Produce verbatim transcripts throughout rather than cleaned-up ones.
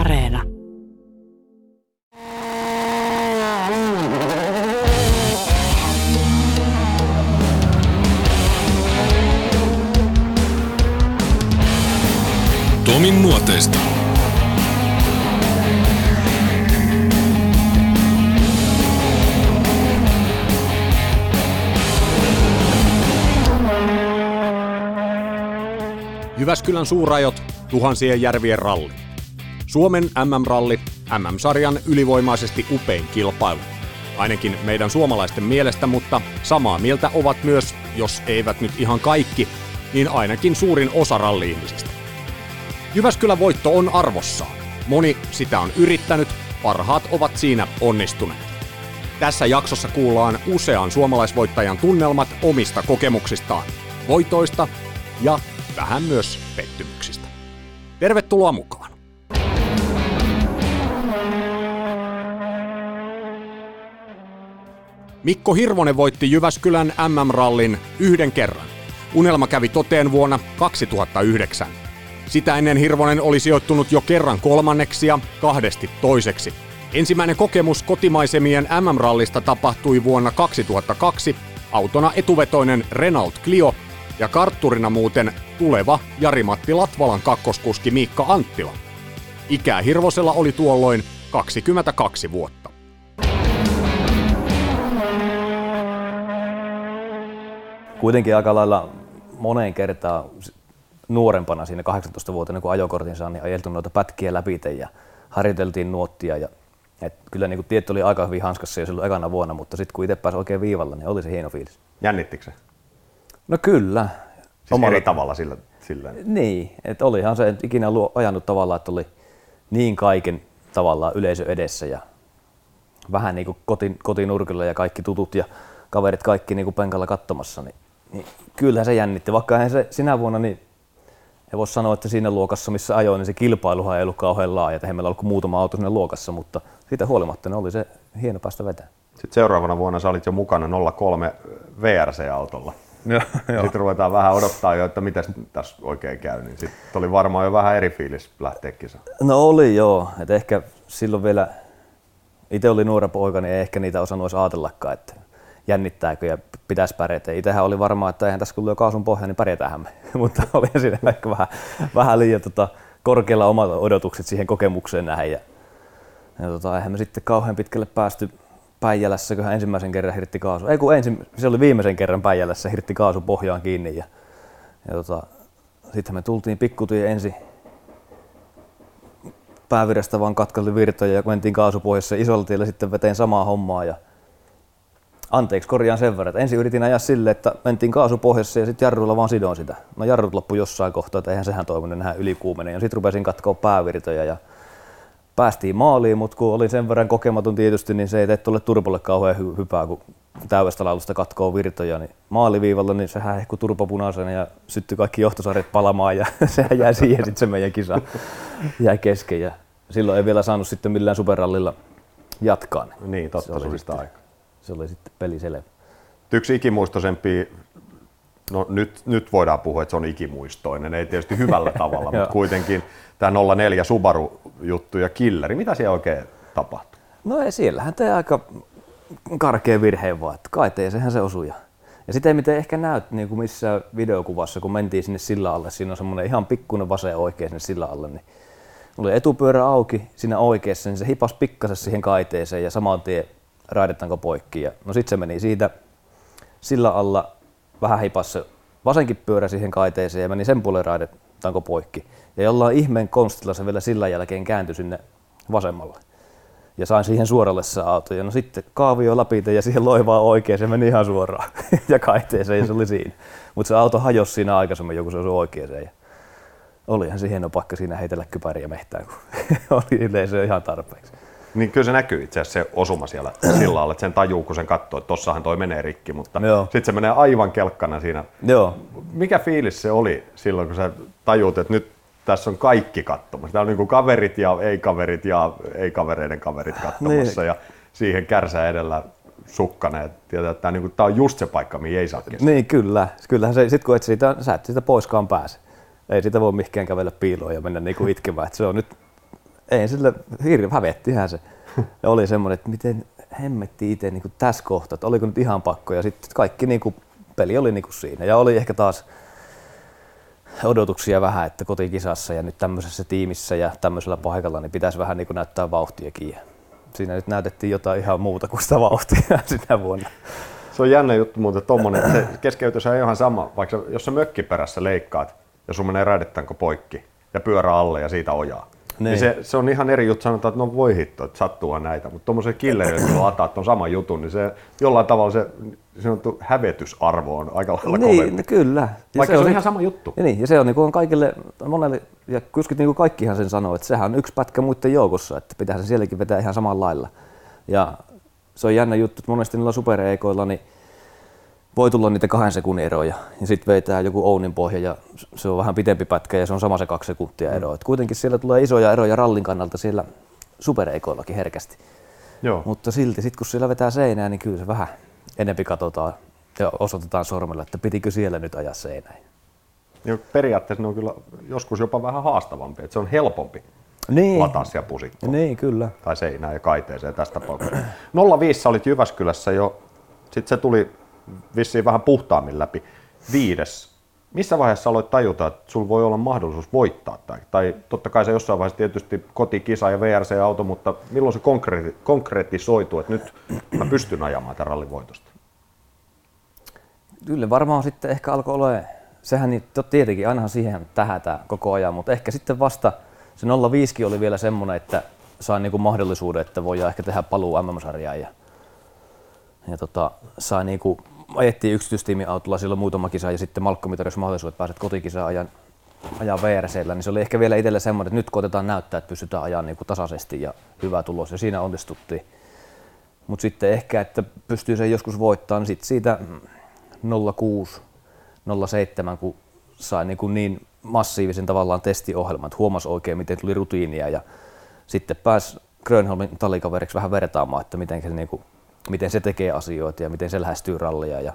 Areena. Tomin nuoteista. Jyväskylän suurajot, tuhansien järvien ralli. Suomen äm äm-ralli, äm äm-sarjan ylivoimaisesti upein kilpailu. Ainakin meidän suomalaisten mielestä, mutta samaa mieltä ovat myös, jos eivät nyt ihan kaikki, niin ainakin suurin osa ralli-ihmisistä. Jyväskylän voitto on arvossaan. Moni sitä on yrittänyt, parhaat ovat siinä onnistuneet. Tässä jaksossa kuullaan usean suomalaisvoittajan tunnelmat omista kokemuksistaan, voitoista ja vähän myös pettymyksistä. Tervetuloa mukaan! Mikko Hirvonen voitti Jyväskylän äm äm-rallin yhden kerran. Unelma kävi toteen vuonna kaksituhattayhdeksän. Sitä ennen Hirvonen oli sijoittunut jo kerran kolmanneksi ja kahdesti toiseksi. Ensimmäinen kokemus kotimaisemien äm äm-rallista tapahtui vuonna kaksituhattakaksi, autona etuvetoinen Renault Clio ja kartturina muuten tuleva Jari-Matti Latvalan kakkoskuski Miikka Anttila. Ikää Hirvosella oli tuolloin kaksikymmentäkaksi vuotta. Kuitenkin aika lailla moneen kertaan nuorempana siinä kahdeksantoistavuotiaana, kun ajokortin saan, niin ajeltiin noita pätkiä läpite ja harjoiteltiin nuottia. Ja, et kyllä niin tietty oli aika hyvin hanskassa jo silloin ekana vuonna, mutta sitten kun itse pääsi oikein viivalla, niin oli se hieno fiilis. Jännittikö se? No kyllä. Siis omalla eri tavalla sillä, sillä. Niin, että olihan se et ikinä luo, ajanut tavallaan, että oli niin kaiken tavallaan yleisö edessä ja vähän niin kuin kotin, kotinurkilla ja kaikki tutut ja kaverit kaikki niin kuin penkalla katsomassa. Niin, niin kyllähän se jännitti, vaikka eihän se sinä vuonna niin ei voi sanoa, että siinä luokassa, missä ajoin, niin se kilpailuhan ei ollut kauhean laaja. Eihän meillä ollut kuin muutama auto siinä luokassa, mutta siitä huolimatta ne oli se hieno päästä vetää. Sitten seuraavana vuonna sä olit jo mukana nolla kolme V R C-autolla. Sitten ruvetaan vähän odottaa jo, että mitäs tässä oikein käy. Niin sitten oli varmaan jo vähän eri fiilis lähteä kisaan. No oli joo. Et ehkä silloin vielä itse oli nuora poika, niin ei ehkä niitä osannut edes ajatellakaan, että jännittääkö ja pitäisi pärjätä. Itsehän oli varmaa, että eihän tässä kun lyö kaasun pohjaan, niin pärjätäänhän me. Mutta oli siinä ehkä vähän, vähän liian tota, korkealla omat odotukset siihen kokemukseen nähden. Ja, ja tota, eihän me sitten kauhean pitkälle päästy Päijälässä, kunhan ensimmäisen kerran hirtti kaasu. Ei kun ensin, se oli viimeisen kerran Päijälässä, hirtti kaasu pohjaan kiinni. Ja, ja tota, sitten me tultiin pikkutyön ensin päävirestä vaan katkaili virtoja ja mentiin kaasupohjassa isolla tiellä sitten veteen samaa hommaa. Ja anteeksi, korjaan sen verran, että ensin yritin ajaa silleen, että mentiin kaasupohjassa ja sitten jarruilla vaan sidoin sitä. No jarrut loppu jossain kohtaa, että eihän sehän toivonut nähdä ylikuumeneen. Sitten rupesin katkoa päävirtoja ja päästiin maaliin, mutta kun oli sen verran kokematon tietysti, niin se ei tee tuolle turpolle kauhean hy- hypää, kun täydestä laulusta katkoo virtoja. Niin maaliviivalla niin sehän ehkui turpo punaisena ja syttyi kaikki johtosarjat palamaan ja sehän jäi siihen sitten se meidän kisa jäi kesken. Ja silloin ei vielä saanut sitten millään superrallilla jatkaa. Niin, totta, se oli sitä aikaa. Se oli sitten peli selvä. Yksi ikimuistoisempi, no nyt, nyt voidaan puhua, että se on ikimuistoinen, ei tietysti hyvällä tavalla, mutta kuitenkin tämä nolla neljä Subaru-juttu ja killeri, mitä siellä oikein tapahtui? No ei, siellähän tee aika karkea virheen vaan, että kai sehän se osuu. Ja sitä miten ehkä näyt niin kuin missään videokuvassa, kun mentiin sinne sillan alle, siinä on semmoinen ihan pikkuinen vasen oikein sinne sillan alle, niin oli etupyörä auki siinä oikeassa, niin se hipas pikkasen siihen kaiteeseen ja saman tien raidetaanko poikki. Ja no sitten se meni siitä sillä alla vähän hipas vasenkin pyörä siihen kaiteeseen ja meni sen puolen raidetaanko poikki. Ja jollain ihmeen konstilla se vielä sillä jälkeen kääntyi sinne vasemmalle. Ja sain siihen suoralle se auto. Ja no sitten kaavio läpi ja siihen loivaan oikein se meni ihan suoraan ja kaiteeseen ja se oli siinä. Mutta se auto hajosi siinä aikaisemmin joku se osui oikeeseen. Ja olihan se hieno pakka siinä heitellä kypäriä mehtään, kun oli yleisö ihan tarpeeksi. Niin kyllä se näkyy itse asiassa se osuma siellä sillalla, että sen tajuu kun sen katsoo, että tossahan toi menee rikki, mutta sitten se menee aivan kelkkana siinä. Joo. Mikä fiilis se oli silloin, kun sä tajuut, että nyt tässä on kaikki katsomassa? Täällä on niinku kaverit ja ei-kaverit ja ei-kavereiden kaverit katsomassa niin. Ja siihen kärsää edellä sukkana ja tietää, että tämä on just se paikka, mihin ei saa kestää. Niin kyllä, kyllähän se, sit kun et siitä, sä et siitä poiskaan pääse. Ei siitä voi mihinkään kävellä piiloon ja mennä niinku itkemään, että se on nyt ei sillä hirveä hävettihän se. Ja oli semmoinen, että miten hemmetti itse niin tässä kohtaa, että oliko nyt ihan pakko. Ja sitten kaikki niin kuin, peli oli niin kuin siinä. Ja oli ehkä taas odotuksia vähän, että kotikisassa ja nyt tämmöisessä tiimissä ja tämmöisellä paikalla niin pitäisi vähän niin kuin näyttää vauhtiakin. Siinä nyt näytettiin jotain ihan muuta kuin sitä vauhtia sinä vuonna. Se on jännä juttu muuten tommonen, että se keskeytys on ihan sama, vaikka jos sä mökkiperässä leikkaat ja sun menee rädettänkö poikki ja pyörä alle ja siitä ojaa. Niin se, se on ihan eri juttu, sanotaan, että no voi hitto, että sattua näitä, mutta tuommoisen killerille, jos lataat on sama jutun, niin se jollain tavalla se sanottu hävetysarvo on aika lailla niin, kovempi. Niin, kyllä. Ja vaikka se on ihan sama juttu. Ja, niin, ja se on, niin kuin on kaikille, monelle, ja kyskit niin kuin kaikkihan sen sanoo, että sehän on yksi pätkä muiden joukossa, että pitää sen sielläkin vetää ihan samalla lailla. Ja se on jännä juttu, että monesti niillä supereikoilla niin voi tulla niitä kahden sekunnin eroja ja sitten vetää joku Ounin pohja ja se on vähän pidempi pätkä ja se on sama se kaksi sekuntia eroa. Et kuitenkin siellä tulee isoja eroja rallin kannalta siellä supereikoillakin herkästi. Joo. Mutta silti sit kun siellä vetää seinää, niin kyllä se vähän enempi katsotaan ja osoitetaan sormella, että pitikö siellä nyt ajaa seinään. Joo, periaatteessa ne on kyllä joskus jopa vähän haastavampi, että se on helpompi. Niin. Latas ja pusikko. Niin, kyllä. Tai seinää ja kaiteeseen tästä tapauksessa. nolla viisi sä olit Jyväskylässä jo, sitten se tuli vissiin vähän puhtaammin läpi. Viides. Missä vaiheessa aloit tajuta, että sulla voi olla mahdollisuus voittaa? Tai, tai totta kai se jossain vaiheessa tietysti kotikisa ja V R C-auto, mutta milloin se konkreti- konkretisoituu, että nyt mä pystyn ajamaan tämän rallin voitosta? Kyllä varmaan sitten ehkä alkoi olla, sehän niin, tietenkin ainahan siihen tähätään koko ajan, mutta ehkä sitten vasta se nolla viisi oli vielä semmoinen, että sain niinku mahdollisuuden, että voidaan ehkä tehdä paluu M M-sarjaan. Ja, ja tota, sain niinku, ajettiin yksityistiimin autolla silloin muutama kisa ja sitten Malkkomi tarjosi mahdollisuuden, että pääset kotikisaan ajan, ajan V R C:llä. Niin se oli ehkä vielä itsellä semmoinen, että nyt kun otetaan näyttää, että pystytään ajamaan niinku tasaisesti ja hyvä tulos. Ja siinä onnistuttiin. Mutta sitten ehkä, että pystyy sen joskus voittamaan, niin sitten siitä nolla kuusi nolla seitsemän, kun sain niinku niin massiivisen tavallaan testiohjelman, että huomasi oikein, miten tuli rutiinia ja sitten pääsi Grönholmin tallikaveriksi vähän vertaamaan, että miten se, niin kuin, miten se tekee asioita ja miten se lähestyy rallia ja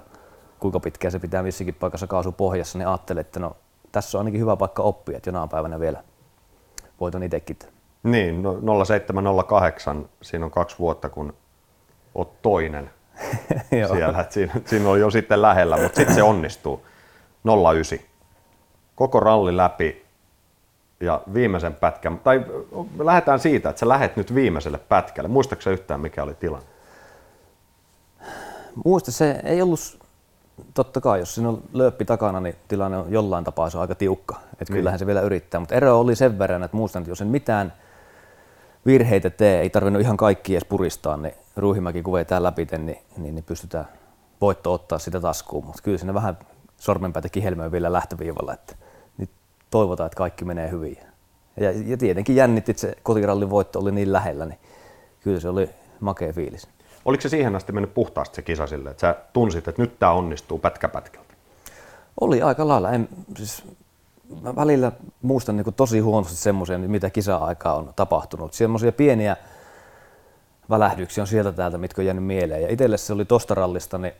kuinka pitkään se pitää missäkin paikassa kaasu pohjassa, niin ajattelin, että no tässä on ainakin hyvä paikka oppia, että jonain päivänä vielä voitan itsekin. Niin, no, nolla seitsemän nolla kahdeksan, siinä on kaksi vuotta, kun oot toinen siellä, siinä, siinä on jo sitten lähellä, mutta sitten se onnistuu, nolla yhdeksän. Koko ralli läpi ja viimeisen pätkän, tai lähdetään siitä, että sä lähet nyt viimeiselle pätkälle. Muistatko sä yhtään, mikä oli tilanne? Muista se ei ollut, totta kai, jos siinä on lööppi takana, niin tilanne on jollain tapaa, se on aika tiukka. Että mm. kyllähän se vielä yrittää, mutta ero oli sen verran, että muistan, että jos en mitään virheitä tee, ei tarvinnut ihan kaikki edes puristaa, niin Ruuhimäki kun vetää läpi, niin, niin, niin pystytään voitto ottaa sitä taskuun, mutta kyllä siinä vähän sormenpäitä kihelmöi vielä lähtöviivalla, että toivotaan, että kaikki menee hyvin. Ja, ja tietenkin jännitti, että se kotirallin voitto oli niin lähellä, niin kyllä se oli makea fiilis. Oliko se siihen asti mennyt puhtaasti se kisa silleen, että sä tunsit, että nyt tää onnistuu pätkä pätkältä? Oli aika lailla. En, siis, mä välillä muistan niin kuin tosi huonosti semmoisia, mitä kisa-aikaa on tapahtunut. Semmoisia pieniä välähdyksiä on sieltä täältä, mitkä on jäänyt mieleen. Ja itselle se oli tosta rallista, niin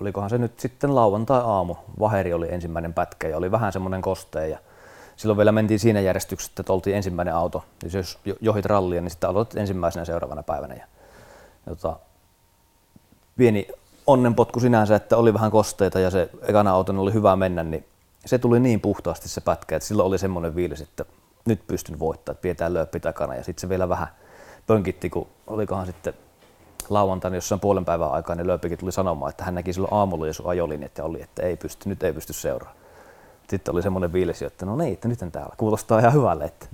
olikohan se nyt sitten lauantai-aamu, Vaheri oli ensimmäinen pätkä ja oli vähän semmoinen kosteen ja silloin vielä mentiin siinä järjestyksessä, että oltiin ensimmäinen auto. Ja jos johit rallia, niin sitten aloitat ensimmäisenä seuraavana päivänä. Ja, jota, pieni onnenpotku sinänsä, että oli vähän kosteita ja se ekana auton oli hyvä mennä, niin se tuli niin puhtaasti se pätkä, että silloin oli semmoinen fiilis, että nyt pystyn voittamaan, että pidetään lööppi takana ja sitten se vielä vähän pönkitti, kun olikohan sitten lauantaina jossain puolen päivän aikaa niin Lööpikin tuli sanomaan, että hän näki silloin aamulla jo sun ajolinjat ja oli, että ei pysty, nyt ei pysty seuraamaan. Sitten oli semmoinen fiilis, että no niin, että nyt en täällä. Kuulostaa ihan hyvälle, että,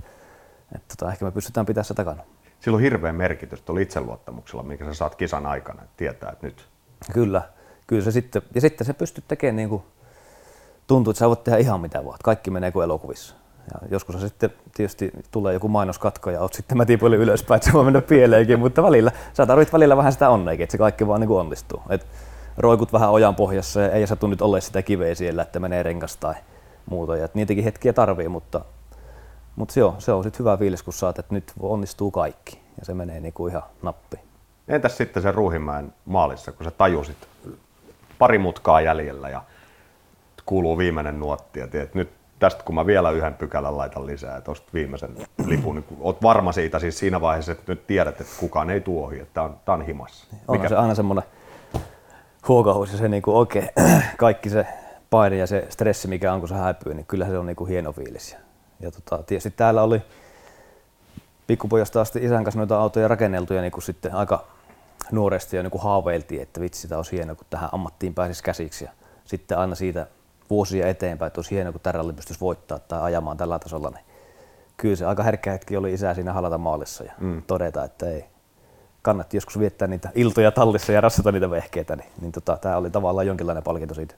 että tota, ehkä me pystytään pitämään se takana. Sillä on hirveä merkitys tuolla itseluottamuksella, minkä sä saat kisan aikana, että tietää, että nyt. Kyllä, kyllä se sitten, ja sitten se pystyt tekemään niin kuin tuntuu, että sä voit tehdä ihan mitä voit. Kaikki menee kuin elokuvissa. Ja joskus sitten tietysti tulee joku mainoskatko ja oot sitten mätipöli ylöspäin, että se voi mennä pieleenkin, mutta välillä, sä tarvit välillä vähän sitä onneekin, että se kaikki vaan niin kuin onnistuu. Et roikut vähän ojan pohjassa ja ei satu nyt ole sitä kiveä siellä, että menee rengas tai muuta. Ja et niitäkin hetkiä tarvii, mutta, mutta joo, se on sitten hyvä fiilis, kun saat, että nyt onnistuu kaikki ja se menee niin kuin ihan nappiin. Entäs sitten sen Ruuhimäen maalissa, kun sä tajusit pari mutkaa jäljellä ja kuuluu viimeinen nuotti ja tiedät, nyt tästä kun mä vielä yhden pykälän laitan lisää tuosta viimeisen lipun, niin oot varma siitä siis siinä vaiheessa, että nyt tiedät, että kukaan ei tuo ohi, että tää on, tää on himassa. Onhan se aina semmoinen huokahuus ja se niin kuin oikein kaikki se paine ja se stressi, mikä on kun se häipyy, niin kyllähän se on niin kuin hieno fiilis. Ja tota, tietysti täällä oli pikkupojasta asti isän kanssa noita autoja rakenneltu ja niin kuin sitten aika nuoresti jo niin kuin haaveiltiin, että vitsi, tää olisi hieno, kun tähän ammattiin pääsisi käsiksi. Ja sitten aina siitä vuosia eteenpäin, että olisi hienoa, kun tällä pystyisi voittamaan tai ajamaan tällä tasolla. Niin kyllä se aika herkkä hetki oli isä siinä halata maalissa ja mm. todeta, että ei kannatti joskus viettää niitä iltoja tallissa ja rassata niitä vehkeitä. Niin, niin tota, tämä oli tavallaan jonkinlainen palkinto siitä.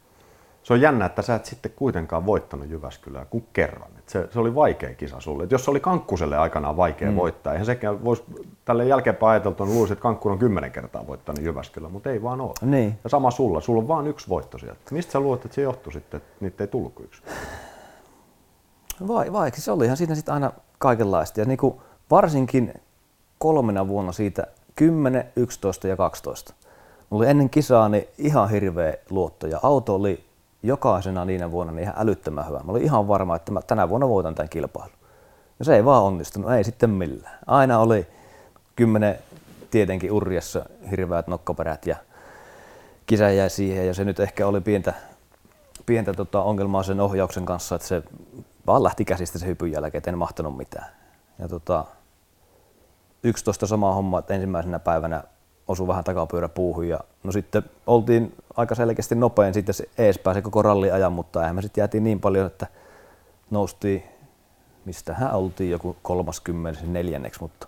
Se on jännä, että sä et sitten kuitenkaan voittanut Jyväskylää kuin kerran. Et se, se oli vaikea kisa sulle. Et jos se oli Kankkuselle aikanaan vaikea mm. voittaa, eihän sekään voisi tälle jälkeenpäin ajateltu, niin luulisi, että Kankkunen on kymmenen kertaa voittanut Jyväskylää, mutta ei vaan ole. Niin. Ja sama sulla, sulla on vaan yksi voitto sieltä. Mistä sä luulet, että se johtui sitten, että niitä ei tullut kuin yksi? Vai, vaikea se oli ihan siinä sitten aina kaikenlaista. Ja niin kuin varsinkin kolmena vuonna siitä kymmenen, yksitoista ja kaksitoista. Mulla oli ennen kisaa niin ihan hirveä luotto ja auto oli jokaisena niinä vuonna niin ihan älyttömän hyvä. Mä olin ihan varma, että mä tänä vuonna voitan tämän kilpailun. Ja se ei vaan onnistunut, ei sitten millään. Aina oli kymmenen tietenkin urjassa hirveät nokkaperät ja kisa jäi siihen. Ja se nyt ehkä oli pientä, pientä tota ongelmaa sen ohjauksen kanssa, että se vaan lähti käsistä se hypyn jälkeen, että en mahtanut mitään. Ja tota, yksitoista sama homma, että ensimmäisenä päivänä osui vähän takapyörä puuhun ja no sitten oltiin aika selkeästi nopein sitten eespää se koko rallin ajan, mutta eihän me sitten jäätiin niin paljon, että noustiin, mistähän oltiin joku kolmekymmentäneljä, mutta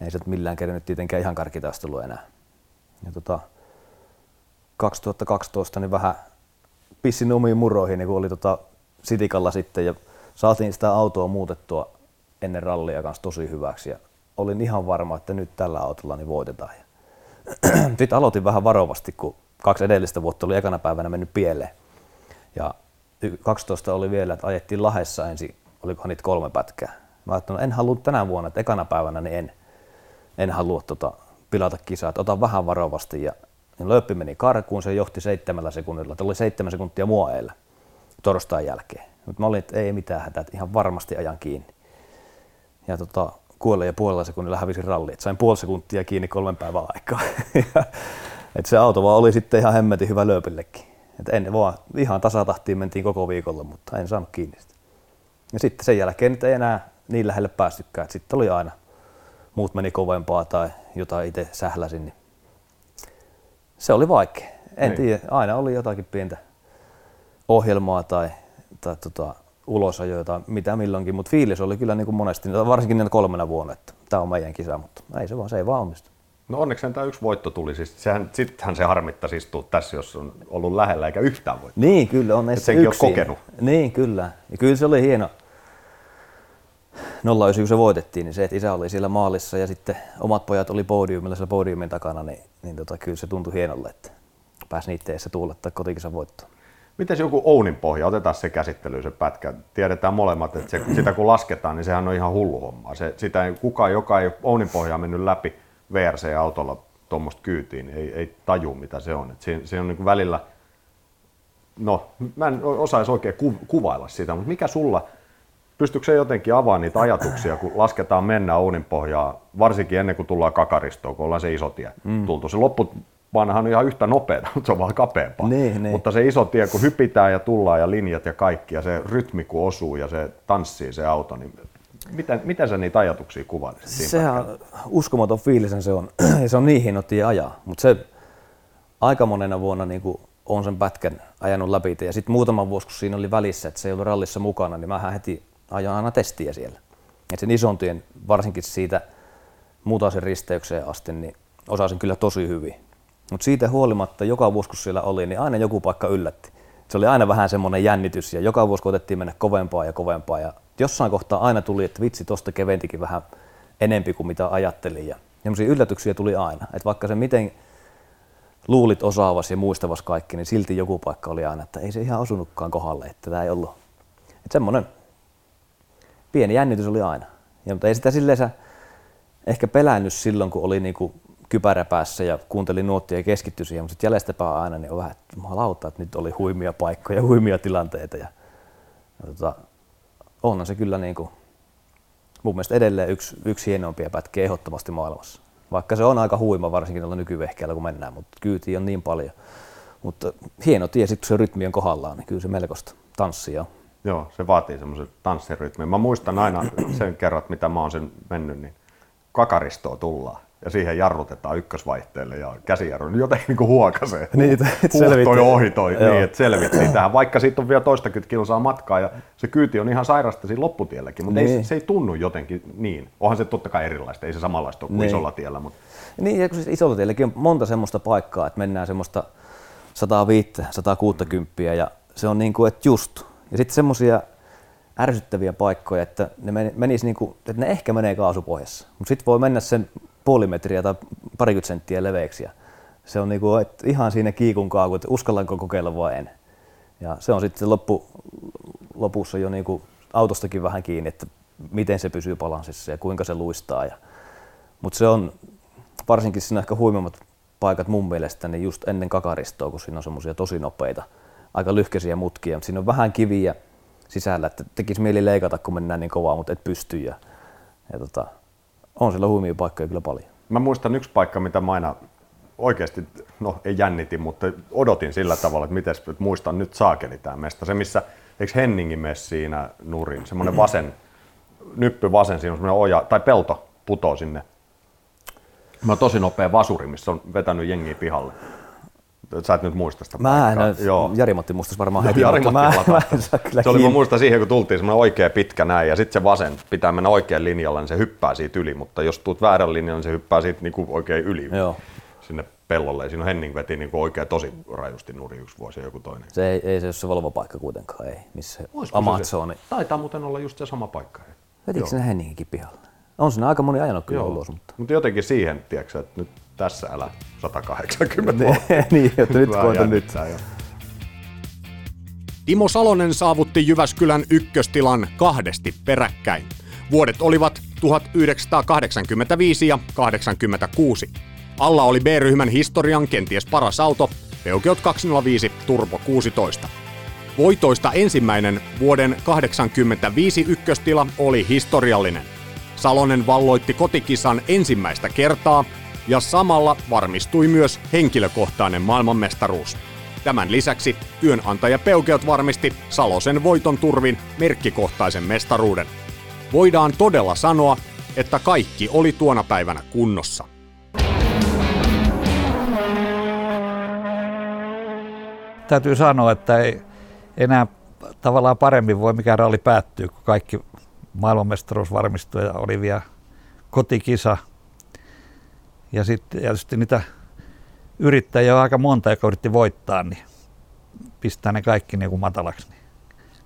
ei se millään kerännyt tietenkään ihan karkitaistelua enää. Ja tota, kaksituhattakaksitoista niin vähän pissin omiin muroihin, niin kun oli tota Sitikalla sitten ja saatiin sitä autoa muutettua ennen rallia kanssa tosi hyväksi ja olin ihan varma, että nyt tällä autolla niin voitetaan. Sitten aloitin vähän varovasti, kun kaksi edellistä vuotta oli ekana päivänä mennyt pieleen. Ja kaksitoista oli vielä, että ajettiin Lahdessa ensin, olikohan niitä kolme pätkää. Mä ajattelin, että en halua tänä vuonna, että ekana päivänä niin en, en halua tota, pilata kisaa, että otan vähän varovasti. Ja Lööppi meni karkuun, se johti seitsemällä sekunnilla, että oli seitsemän sekuntia mua eellä torstain jälkeen. Mutta mä olin, että ei mitään hätää, että ihan varmasti ajan kiinni. Ja tota, kuolella ja puolella sekunnilla hävisin ralli, että sain puoli sekuntia kiinni kolmen päivän aikaa. Se auto vaan oli sitten ihan hemmetin hyvä Lööpillekin. Et en vaan, ihan tasatahtiin mentiin koko viikolla, mutta en saanut kiinni sitä. Ja sitten sen jälkeen nyt ei enää niin lähelle päästykään, että sitten oli aina muut meni kovempaa tai jotain itse sähläsin. Niin se oli vaikea. En tiedä, aina oli jotakin pientä ohjelmaa tai, tai tota, ulosajoja tai mitä milloinkin, mutta fiilis oli kyllä niin kuin monesti, varsinkin näin kolmena vuonna, että tämä on meidän kisa, mutta ei se vaan, se ei vaan onnistu. No onneksi tämä yksi voitto tuli, siis sehän, sittenhän se harmittaisi istua tässä, jos on ollut lähellä eikä yhtään voittaa. Niin kyllä, on edes senkin yksin. Kokenut. Niin kyllä, ja kyllä se oli hieno. nolla yhdeksän kun se voitettiin, niin se, että isä oli siellä maalissa ja sitten omat pojat oli podiumilla siellä podiumin takana, niin, niin tota, kyllä se tuntui hienolle, että pääsi niitä eessä tuulettaa kotikisan voittoon. Miten joku Ounin pohja? Otetaan se käsittelyyn se pätkä. Tiedetään molemmat, että se, sitä kun lasketaan, niin sehän on ihan hullu homma. Se, sitä ei, kukaan, joka ei ole Ounin pohjaa mennyt läpi V R C-autolla tuommoista kyytiin, ei, ei taju mitä se on. Siinä se on niin kuin välillä, no mä en osaisi oikein ku, kuvailla sitä, mutta mikä sulla, pystyykö se jotenkin avaamaan niitä ajatuksia, kun lasketaan mennä Ounin pohjaa, varsinkin ennen kuin tullaan Kakaristoon, kun ollaan se iso tie mm. tultu. Se loppu, vanhan on ihan yhtä nopeata, mutta se on vaan kapeampaa. Niin, niin. Mutta se iso tie, kun hypitään ja tullaan ja linjat ja kaikki ja se rytmi, kun osuu ja se tanssii se auto, niin miten, miten sä niitä ajatuksia kuvailisit? Sehän uskomaton fiilisen se on. Se on niin hieno tie ajaa, mutta se aika monena vuonna niin kun on sen pätkän ajanut läpi. Ja sitten muutama vuosi, kun siinä oli välissä, että se ei ollut rallissa mukana, niin mähän heti ajoin aina testiä siellä. Et sen ison tien, varsinkin siitä Mutasen risteykseen asti, niin osasin kyllä tosi hyvin. Mutta siitä huolimatta, joka vuosi kun siellä oli, niin aina joku paikka yllätti. Se oli aina vähän semmoinen jännitys ja joka vuosi kun otettiin mennä kovempaa ja kovempaa. Ja jossain kohtaa aina tuli, että vitsi, tosta keventikin vähän enempi kuin mitä ajattelin. Ja semmoisia yllätyksiä tuli aina. Että vaikka se miten luulit osaavasi ja muistavasi kaikki, niin silti joku paikka oli aina, että ei se ihan osunutkaan kohdalle, että tämä ei ollut. Että semmoinen pieni jännitys oli aina. Ja, mutta ei sitä silleen ehkä pelännyt silloin, kun oli niinku kypärä päässä ja kuuntelin nuottia ja keskittyi siihen, mutta sitten jäljestäpäin aina niin on vähän, että jumalauta, että nyt oli huimia paikkoja, huimia tilanteita. Ja, ja tota, onhan se kyllä niin kuin, mun mielestä edelleen yksi, yksi hienoimpia pätkiä ehdottomasti maailmassa. Vaikka se on aika huima varsinkin noilla nykyvehkeillä kun mennään, mutta kyytiä on niin paljon. Mutta hieno tie, kun se rytmi on kohdallaan, niin kyllä se melkoista tanssia on. Joo, se vaatii semmoisen tanssirytmin. Mä muistan aina sen kerrat, mitä mä oon sen mennyt, niin kakaristoa tullaan ja siihen jarrutetaan ykkösvaihteelle ja käsijarru jotenkin niin kuin huokasee. Niin, toi ohi toi, niin että selvittiin tähän. Vaikka siitä on vielä toistakymmentä kilsaa matkaa ja se kyyti on ihan sairasta siinä lopputielläkin, mutta niin. ei, se ei tunnu jotenkin niin. Onhan se totta kai erilaista, ei se samanlaista ole kuin niin. isolla tiellä. Mutta... Niin, ja kun siis isolla tielläkin on monta semmoista paikkaa, että mennään semmoista sata viisikymmentä sata kuusikymmentä ja se on niin kuin, että just. Ja sitten semmoisia ärsyttäviä paikkoja, että ne, menisi niin kuin, että ne ehkä menee kaasupohjassa, mutta sitten voi mennä sen puoli metriä tai parikymmentä senttiä leveiksi. Ja se on niin kuin, että ihan siinä kiikun kaakun, että uskallanko kokeilla vai en. Ja se on sitten loppu, lopussa jo niin kuin autostakin vähän kiinni, että miten se pysyy balanssissa ja kuinka se luistaa. Ja... Mutta se on varsinkin siinä ehkä huimimmat paikat mun mielestä niin just ennen kakaristoa, kun siinä on semmoisia tosi nopeita, aika lyhkäisiä mutkia, mutta siinä on vähän kiviä sisällä, että tekisi mieli leikata, kun mennään niin kovaa, mutta et pysty. Ja, ja tota, on siellä huimia paikkoja kyllä paljon. Mä muistan yksi paikka, mitä mä aina oikeasti, no ei jännitin, mutta odotin sillä tavalla, että mites, et muistan nyt saakeli tää mesta. Se missä, eikö Henningin mene siinä nurin, semmoinen vasen, nyppy vasen, siinä on semmoinen oja, tai pelto putoo sinne. Mä oon tosi nopea vasuri, missä on vetänyt jengiä pihalle. Sä et nyt muista sitä mä paikkaa. Jari-Matti muistaisi varmaan heti, Jari mutta mä, mä en saa kyllä se oli mä muistan siihen, kun tultiin semmoinen oikea pitkä näin ja sitten se vasen pitää mennä oikean linjalla, niin se hyppää siitä yli, mutta jos tuut väärän linjalla, niin se hyppää siitä niin kuin oikein yli Joo. sinne pellolle. Ja siinä Henning veti niin kuin oikein tosi rajusti nurin yksi vuosi ja joku toinen. Se ei, ei se ole se valvo paikka kuitenkaan, ei. Missä Amazoni. Se? Taitaa muuten olla just se sama paikka. Vetikö sinne Henninginkin pihalle? On siinä aika moni ajanut kyllä ulos. Mutta... mutta jotenkin siihen, tiedätkö, että nyt tässä älä sata kahdeksankymmentä vuotta. Niin, että nyt koeta nyt. Timo Salonen saavutti Jyväskylän ykköstilan kahdesti peräkkäin. Vuodet olivat tuhatyhdeksänsataakahdeksankymmentäviisi ja kahdeksankymmentäkuusi. Alla oli B-ryhmän historian kenties paras auto, Peugeot kaksisataaviisi Turbo kuusitoista. Voitoista ensimmäinen vuoden kahdeksankymmentäviisi ykköstila oli historiallinen. Salonen valloitti kotikisan ensimmäistä kertaa ja samalla varmistui myös henkilökohtainen maailmanmestaruus. Tämän lisäksi työnantaja Peugeot varmisti Salosen voiton turvin merkkikohtaisen mestaruuden. Voidaan todella sanoa, että kaikki oli tuona päivänä kunnossa. Täytyy sanoa, että ei enää tavallaan paremmin voi mikään ralli päättyy, kun kaikki maailmanmestaruus varmistui ja oli vielä kotikisa. Ja sitten tietysti niitä yrittäjiä on aika monta, joka yritti voittaa, niin pistää ne kaikki niin kuin matalaksi. Niin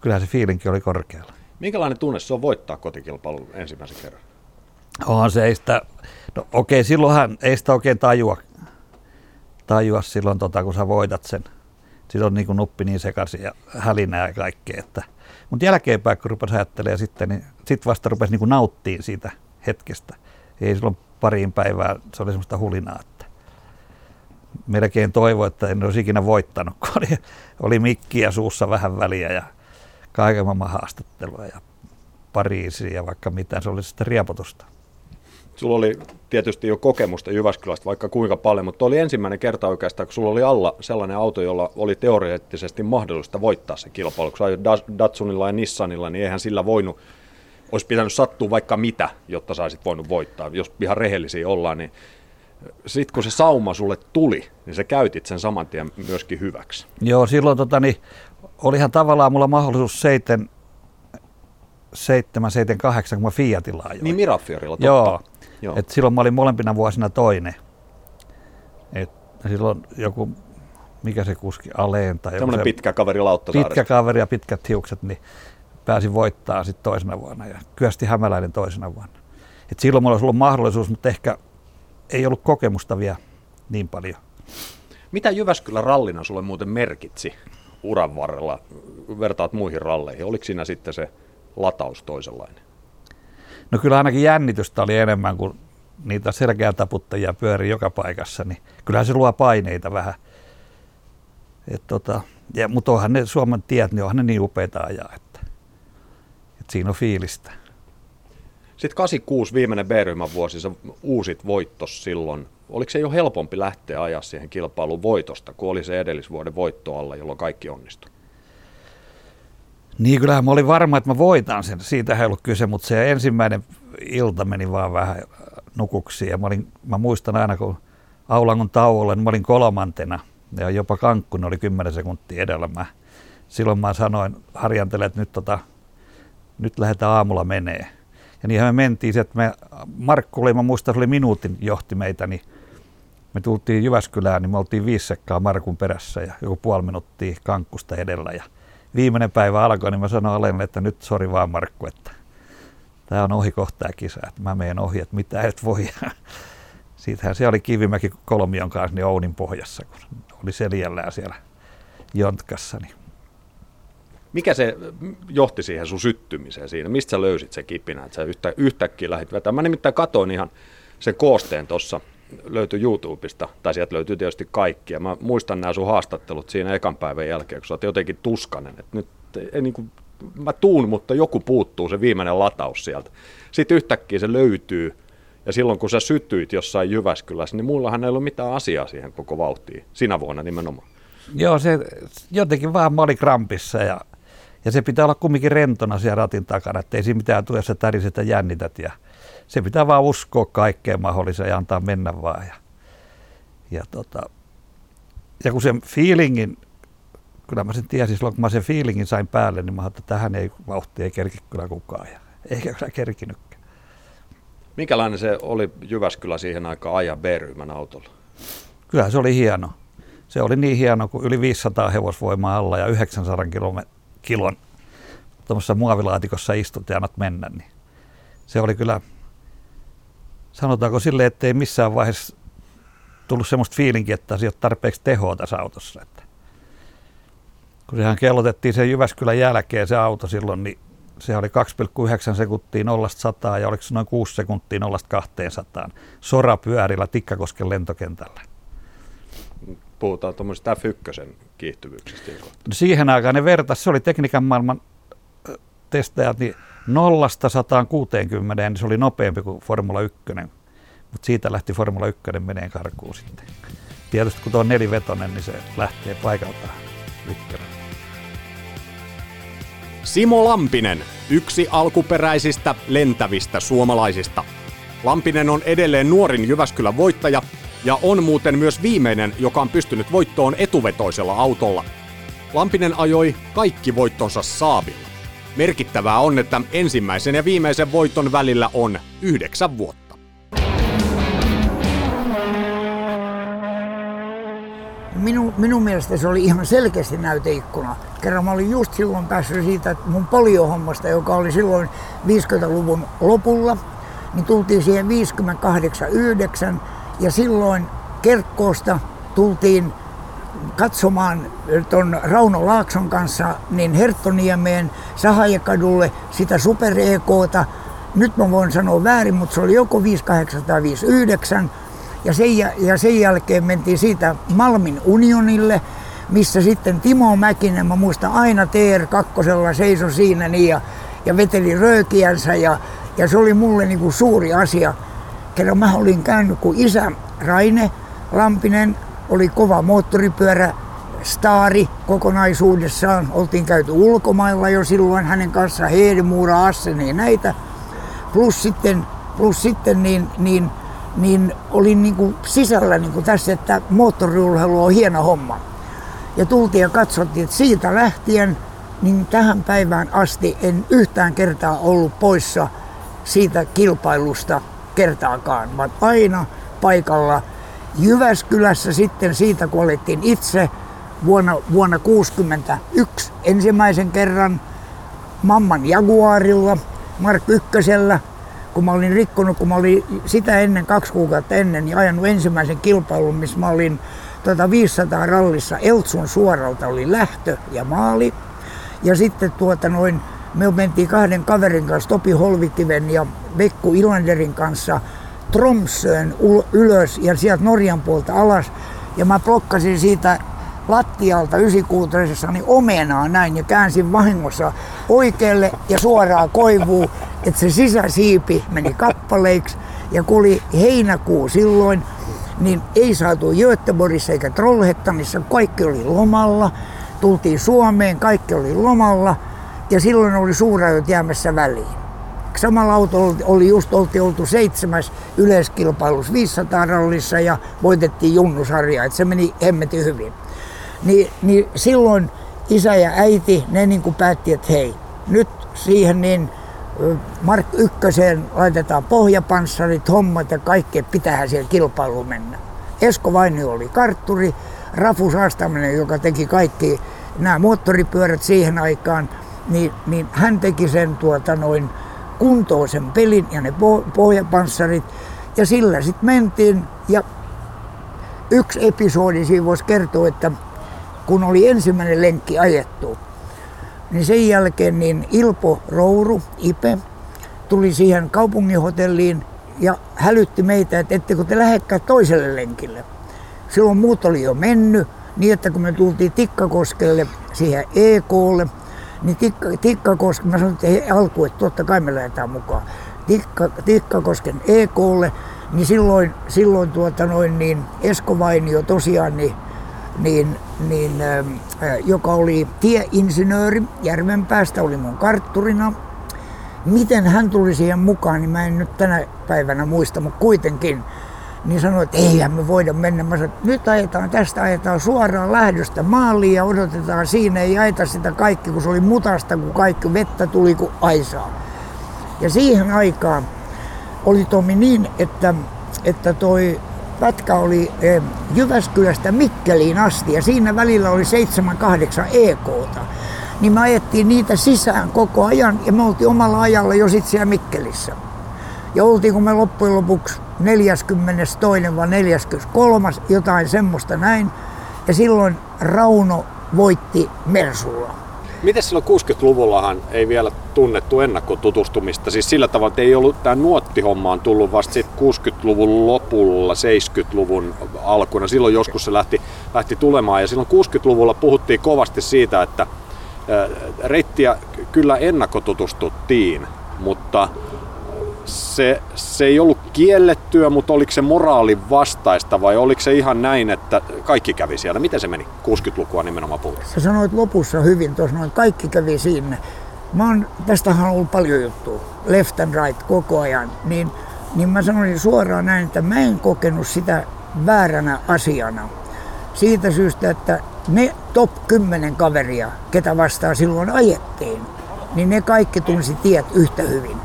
kyllähän se fiilinki oli korkealla. Minkälainen tunne se on voittaa kotikilpailu ensimmäisen kerran? Onhan se, ei sitä, no okei, silloinhan ei sitä oikein tajua, tajua silloin, tota, kun sä voitat sen. Silloin on niin kuin nuppi niin sekaisin ja hälinää ja kaikkea. Että. Mutta jälkeenpäin, kun rupesi ajattelemaan sitten, niin sitten vasta rupesi niin kuin nauttiin siitä hetkestä. Ei silloin pariin päivään, se oli semmoista hulinaa, että melkein toivoi, että en olisi ikinä voittanut, kun oli, oli mikkiä suussa vähän väliä ja kaiken maailman haastattelua ja Pariisiin ja vaikka mitään, se oli sitten riepotusta. Sulla oli tietysti jo kokemusta Jyväskylästä vaikka kuinka paljon, mutta oli ensimmäinen kerta oikeastaan, kun sulla oli alla sellainen auto, jolla oli teoreettisesti mahdollista voittaa se kilpailu. Kun sä ajoit Datsunilla ja Nissanilla, niin eihän sillä voinut, olisi pitänyt sattua vaikka mitä, jotta saisit voinut voittaa. Jos ihan rehellisiä ollaan, niin sitten kun se sauma sulle tuli, niin sä käytit sen saman tien myöskin hyväksi. Joo, silloin tota, niin, olihan tavallaan mulla mahdollisuus seitsemän, seitsemän, seitsemän, kahdeksan, kun mä Fiatilla ajoin. Niin Mirafiorilla, totta. Joo. Joo. Et silloin mä olin molempina vuosina toinen. Et silloin joku, mikä se kuski, Aleen tai joku se, pitkä kaveri Lauttasaaresta. Pitkä kaveri ja pitkät hiukset, niin pääsin voittaa sitten toisena vuonna ja Kyösti Hämäläinen toisena vuonna. Et silloin mulla olisi ollut mahdollisuus, mutta ehkä ei ollut kokemusta vielä niin paljon. Mitä Jyväskylän rallina sulle muuten merkitsi uran varrella, vertaat muihin ralleihin? Oliko siinä sitten se lataus toisenlainen? No kyllä ainakin jännitystä oli enemmän, kun niitä selkääntaputtajia pyörii joka paikassa, niin kyllähän se luo paineita vähän. Tota, mutta onhan ne Suomen tiet, niin onhan ne niin upeita ajaa. Että. Et siinä on fiilistä. Sitten kahdeksankymmentäkuusi viimeinen B-ryhmän vuosi, sä uusit voittos silloin. Oliko se jo helpompi lähteä ajaa siihen kilpailuun voitosta, kun oli se edellisvuoden voitto alla, jolloin kaikki onnistui? Niin, kyllähän mä olin varma, että mä voitan sen. Siitä ei ollut kyse, mutta se ensimmäinen ilta meni vaan vähän nukuksiin. Ja mä, olin, mä muistan aina, kun Aulangon tauolla, niin mä olin kolmantena. Ja jopa Kankkunen oli kymmenen sekuntia edellä. Mä, silloin mä sanoin Harjantelle, että nyt, tota, nyt lähdetään aamulla menee. Ja niinhän me mentiin, että me, Markku oli, mä muistan, se oli minuutin johti meitä, niin me tultiin Jyväskylään, niin me oltiin viisi sekkaa Markun perässä ja joku puoli minuuttia Kankkusta edellä. Ja viimeinen päivä alkoi, niin mä sanoin Alelle, että nyt sori vaan Markku, että tää on ohi kohtaa kisa, että mä meen ohi, että mitä et voi. Siitähän se oli Kivimäki kolmion kanssa niin Ounin pohjassa, kun oli seljällään siellä jontkassa. Niin. Mikä se johti siihen sun syttymiseen siinä? Mistä sä löysit se kipinä, että sä yhtä, yhtäkkiä lähdit vetämään? Mä nimittäin katsoin ihan sen koosteen tuossa. Löytyi YouTubesta, tai sieltä löytyy tietysti kaikkia. Mä muistan nämä sun haastattelut siinä ekan päivän jälkeen, kun sä oot jotenkin tuskanen. Et nyt ei niin kuin, mä tuun, mutta joku puuttuu, se viimeinen lataus sieltä. Sitten yhtäkkiä se löytyy, ja silloin kun sä sytyit jossain Jyväskylässä, niin muillahan ei ollut mitään asiaa siihen koko vauhtiin, sinä vuonna nimenomaan. Joo, se jotenkin vaan mä olin krampissa, ja, ja se pitää olla kumminkin rentona siellä ratin takana, ettei siinä mitään tule, jos sä täriset ja jännität ja se pitää vaan uskoa kaikkeen mahdolliseen ja antaa mennä vaan. Ja, ja, tota, ja kun sen fiilingin, kyllä mä sen tiesin silloin, kun mä sen fiilingin sain päälle, niin mä ajattelin, että tähän ei vauhtia, ei kerki kyllä kukaan. Ja eikä kyllä kerkinytkään. Minkälainen se oli Jyväskylä siihen aikaan ajaa B-ryhmän autolla? Kyllä se oli hieno. Se oli niin hieno, kun yli viisisataa hevosvoimaa alla ja yhdeksänsadan kilon tuommoisessa muovilaatikossa istut ja annat mennä. Niin se oli kyllä... Sanotaanko silleen, että ei missään vaiheessa tullut semmoista fiilinkiä, että se ei ole tarpeeksi tehoa tässä autossa. Että kun sehän kellotettiin sen Jyväskylän jälkeen se auto silloin, niin se oli kaksi pilkku yhdeksän sekuntia nollasta sataan ja oliko se noin kuusi sekuntia nollasta kahteensataan sorapyörillä Tikkakosken lentokentällä. Puhutaan tuommoisesta F yksi kiihtyvyyksistä. No siihen aikaan ne vertas, se oli tekniikan maailman testajat, niin nollasta sataankuuteenkymmeneen, niin se oli nopeampi kuin Formula yksi, mutta siitä lähti Formula yksi meneen karkuun sitten. Tietysti kun tuo on nelivetonen, niin se lähtee paikaltaan ykkönen. Simo Lampinen, yksi alkuperäisistä lentävistä suomalaisista. Lampinen on edelleen nuorin Jyväskylän voittaja ja on muuten myös viimeinen, joka on pystynyt voittoon etuvetoisella autolla. Lampinen ajoi kaikki voittonsa Saabilla. Merkittävää on, että ensimmäisen ja viimeisen voiton välillä on yhdeksän vuotta. Minu, minun mielestä se oli ihan selkeästi näyteikkuna. Kerran mä olin just silloin päässyt siitä mun poliohommasta, joka oli silloin viisikymmentäluvun lopulla, niin tultiin siihen viisikymmentäkahdeksan yhdeksän ja silloin Kerkkoosta tultiin katsomaan tuon Rauno Laakson kanssa niin Herttoniemeen, Sahajekadulle, sitä Super E K:ta. Nyt mä voin sanoa väärin, mutta se oli joko viisi kahdeksan tai viisi yhdeksän. Ja sen, ja sen jälkeen mentiin siitä Malmin Unionille, missä sitten Timo Mäkinen, mä muistan aina T R kaksi seisoi siinä niin ja, ja veteli röökiänsä. Ja, ja se oli mulle niin kuin suuri asia. Kerran mä olin käynyt, kun isä Raine Lampinen oli kova moottoripyörä, staari kokonaisuudessaan. Oltiin käyty ulkomailla jo silloin hänen kanssaan, Heedemuura, Asseni ja näitä. Plus sitten, plus sitten niin, niin, niin olin niin kuin sisällä niin kuin tässä, että moottoriurheilu on hieno homma. Ja tultiin ja katsottiin, että siitä lähtien niin tähän päivään asti en yhtään kertaa ollut poissa siitä kilpailusta kertaakaan, vaan aina paikalla. Jyväskylässä sitten siitä, kun alettiin itse vuonna, vuonna tuhatyhdeksänsataakuusikymmentäyksi ensimmäisen kerran mamman Jaguarilla, Mark Ykkösellä, kun mä olin rikkonut, kun mä olin sitä ennen, kaksi kuukautta ennen, niin ajanut ensimmäisen kilpailun, missä mä olin tuota viisisataa rallissa, Eltsun suoralta oli lähtö ja maali. Ja sitten tuota noin, me mentiin kahden kaverin kanssa, Topi Holvikiven ja Vekku Ilanderin kanssa, Tromsöön ylös ja sieltä Norjan puolta alas. Ja mä blokkasin siitä lattialta yhdeksänkymmentäkuusi niin omenaa näin ja käänsin vahingossa oikealle ja suoraan koivuun, että se sisäsiipi meni kappaleiksi. Ja kun oli heinäkuu silloin, niin ei saatu Göteborgissa eikä Trollhättanissa, kaikki oli lomalla. Tultiin Suomeen, kaikki oli lomalla ja silloin oli suurajot jäämässä väliin. Samalla autolla oli just oltiin oltu seitsemäs yleiskilpailussa viisisataa rallissa ja voitettiin junnusarjaa, että se meni hemmetin hyvin. Ni, niin silloin isä ja äiti, ne niin kuin päätti, että hei, nyt siihen niin Mark Ykköseen laitetaan pohjapanssarit, hommat ja kaikki, pitäähän siellä kilpailuun mennä. Esko Vainio oli kartturi, Rafu Saastaminen, joka teki kaikki nämä moottoripyörät siihen aikaan, niin, niin hän teki sen tuota noin kuntoisen pelin ja ne pohjapanssarit ja sillä sitten mentiin. Ja yksi episodi siinä voisi kertoa, että kun oli ensimmäinen lenkki ajettu, niin sen jälkeen niin Ilpo Rouru, Ipe, tuli siihen kaupunginhotelliin ja hälytti meitä, että ettekö te lähdekään toiselle lenkille. Silloin muut oli jo mennyt, niin että kun me tultiin Tikkakoskelle, siihen E K:lle, niin Tikka, Tikkakoski, mä sanoin, että alkuun, että totta kai me lähdetään mukaan. Tikka, Tikkakosken E K:lle, niin silloin, silloin tuota noin, niin Esko Vainio tosiaan, niin, niin, niin, äh, joka oli tieinsinööri Järvenpäästä, oli mun kartturina. Miten hän tuli siihen mukaan, niin mä en nyt tänä päivänä muista, mutta kuitenkin. Niin sanoi, että eihän me voida mennä. Mä sanoin, nyt ajetaan tästä, ajetaan suoraan lähdöstä maaliin ja odotetaan siinä. Ei ajeta sitä kaikki, kun se oli mutasta, kun kaikki vettä tuli kuin aisaa. Ja siihen aikaan oli Tomi niin, että, että toi pätkä oli Jyväskylästä Mikkeliin asti ja siinä välillä oli seitsemän kahdeksan E K:ta. Niin me ajettiin niitä sisään koko ajan ja me oltiin omalla ajalla jo sit siellä Mikkelissä. Ja oltiin kun me loppujen lopuksi neljäkymmentätoinen vai neljäkymmentäkolmas jotain semmoista näin. Ja silloin Rauno voitti Mersulla. Miten silloin kuusikymmentäluvullahan ei vielä tunnettu ennakkotutustumista? Siis sillä tavalla, että ei ollut, tämä nuottihomma on tullut vasta kuusikymmentäluvun lopulla, seitsemänkymmentäluvun alkuina. Silloin joskus se lähti, lähti tulemaan ja silloin kuusikymmentäluvulla puhuttiin kovasti siitä, että reittiä kyllä ennakkotutustuttiin, mutta Se, se ei ollut kiellettyä, mutta oliko se moraalin vastaista vai oliko se ihan näin, että kaikki kävi siellä? Miten se meni? kuusikymmentälukua nimenomaan puhutaan. Sä sanoit lopussa hyvin tuossa, että kaikki kävi siinä. Mä oon, tästähän on ollut paljon juttua, left and right koko ajan, niin, niin mä sanoin suoraan näin, että mä en kokenut sitä vääränä asiana. Siitä syystä, että ne top kymmenen kaveria, ketä vastaan silloin ajettiin, niin ne kaikki tunsi tiet yhtä hyvin.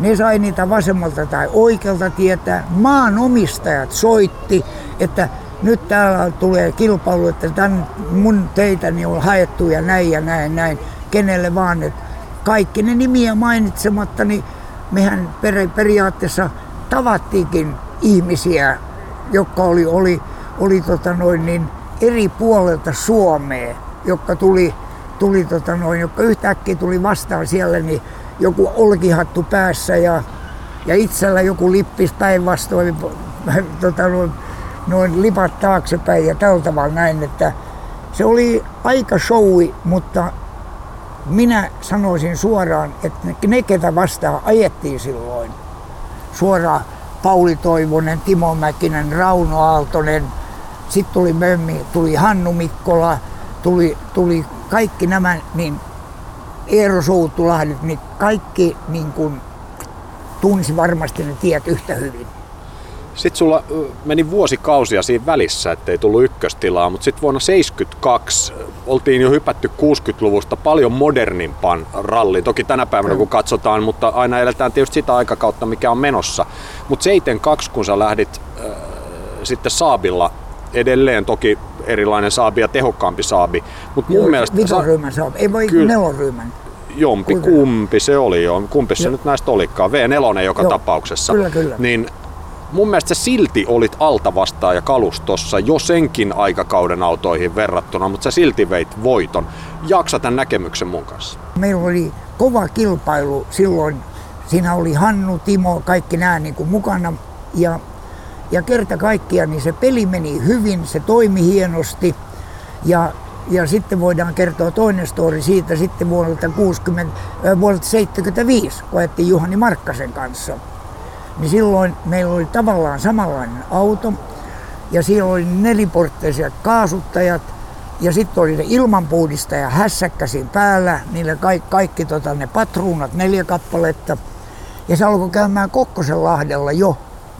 Ne sai niitä vasemmalta tai oikealta tietää. Maanomistajat soitti, että nyt täällä tulee kilpailu, että tämän mun teitäni on haettu ja näin ja näin, näin. Kenelle vaan, että kaikki ne nimiä mainitsematta, niin mehän periaatteessa tavattiinkin ihmisiä, jotka oli, oli, oli tota noin niin eri puolelta Suomea, jotka, tuli, tuli tota noin, jotka yhtäkkiä tuli vastaan siellä, niin joku olkihattu päässä ja, ja itsellä joku lippis päinvastoin, tota, noin, noin lipat taaksepäin ja tällä tavalla näin. Että se oli aika showi, mutta minä sanoisin suoraan, että ne ketä vastaan ajettiin silloin, suoraan Pauli Toivonen, Timo Mäkinen, Rauno Aaltonen, sitten tuli Mömmi, tuli Hannu Mikkola, tuli, tuli kaikki nämä, niin Eero Soutulahdet, niin kaikki niin kun, tunsi varmasti ne tiet yhtä hyvin. Sitten sulla meni vuosikausia siinä välissä, ettei tullut ykköstilaa, mutta sitten vuonna seitsemänkymmentäkaksi oltiin jo hypätty kuusikymmentäluvusta paljon modernimpaan ralliin. Toki tänä päivänä kun katsotaan, mutta aina eletään tietysti sitä aikakautta, mikä on menossa. Mutta seitsemänkymmentäkaksi kun sä lähdit äh, sitten Saabilla edelleen, toki erilainen Saabi ja tehokkaampi Saabi, mutta mun mielestä vitoryhmän Saabi, ei voi kyllä, neloryhmän. Jompi kuinka? Kumpi se oli jo, kumpi se nyt näistä olikaan, V neljä joka joo, tapauksessa. Kyllä, kyllä. Niin mun mielestä silti olit altavastaaja kalustossa jo senkin aikakauden autoihin verrattuna, mutta sä silti veit voiton. Jaksa tämän näkemyksen mun kanssa. Meillä oli kova kilpailu silloin, siinä oli Hannu, Timo, kaikki nämä niin kuin mukana ja Ja kerta kaikkiaan niin se peli meni hyvin, se toimi hienosti Ja, ja sitten voidaan kertoa toinen story siitä sitten vuodelta, kuusikymmentä, vuodelta seitsemänkymmentäviisi, kun ajettiin Juhani Markkasen kanssa. Niin silloin meillä oli tavallaan samanlainen auto ja siellä oli neliportteiset kaasuttajat ja sitten oli ne ilmanpuhdistaja hässäkkä siinä päällä, niillä kaikki, kaikki tota, ne patruunat, neljä kappaletta. Ja se alkoi käymään Kokkosenlahdella jo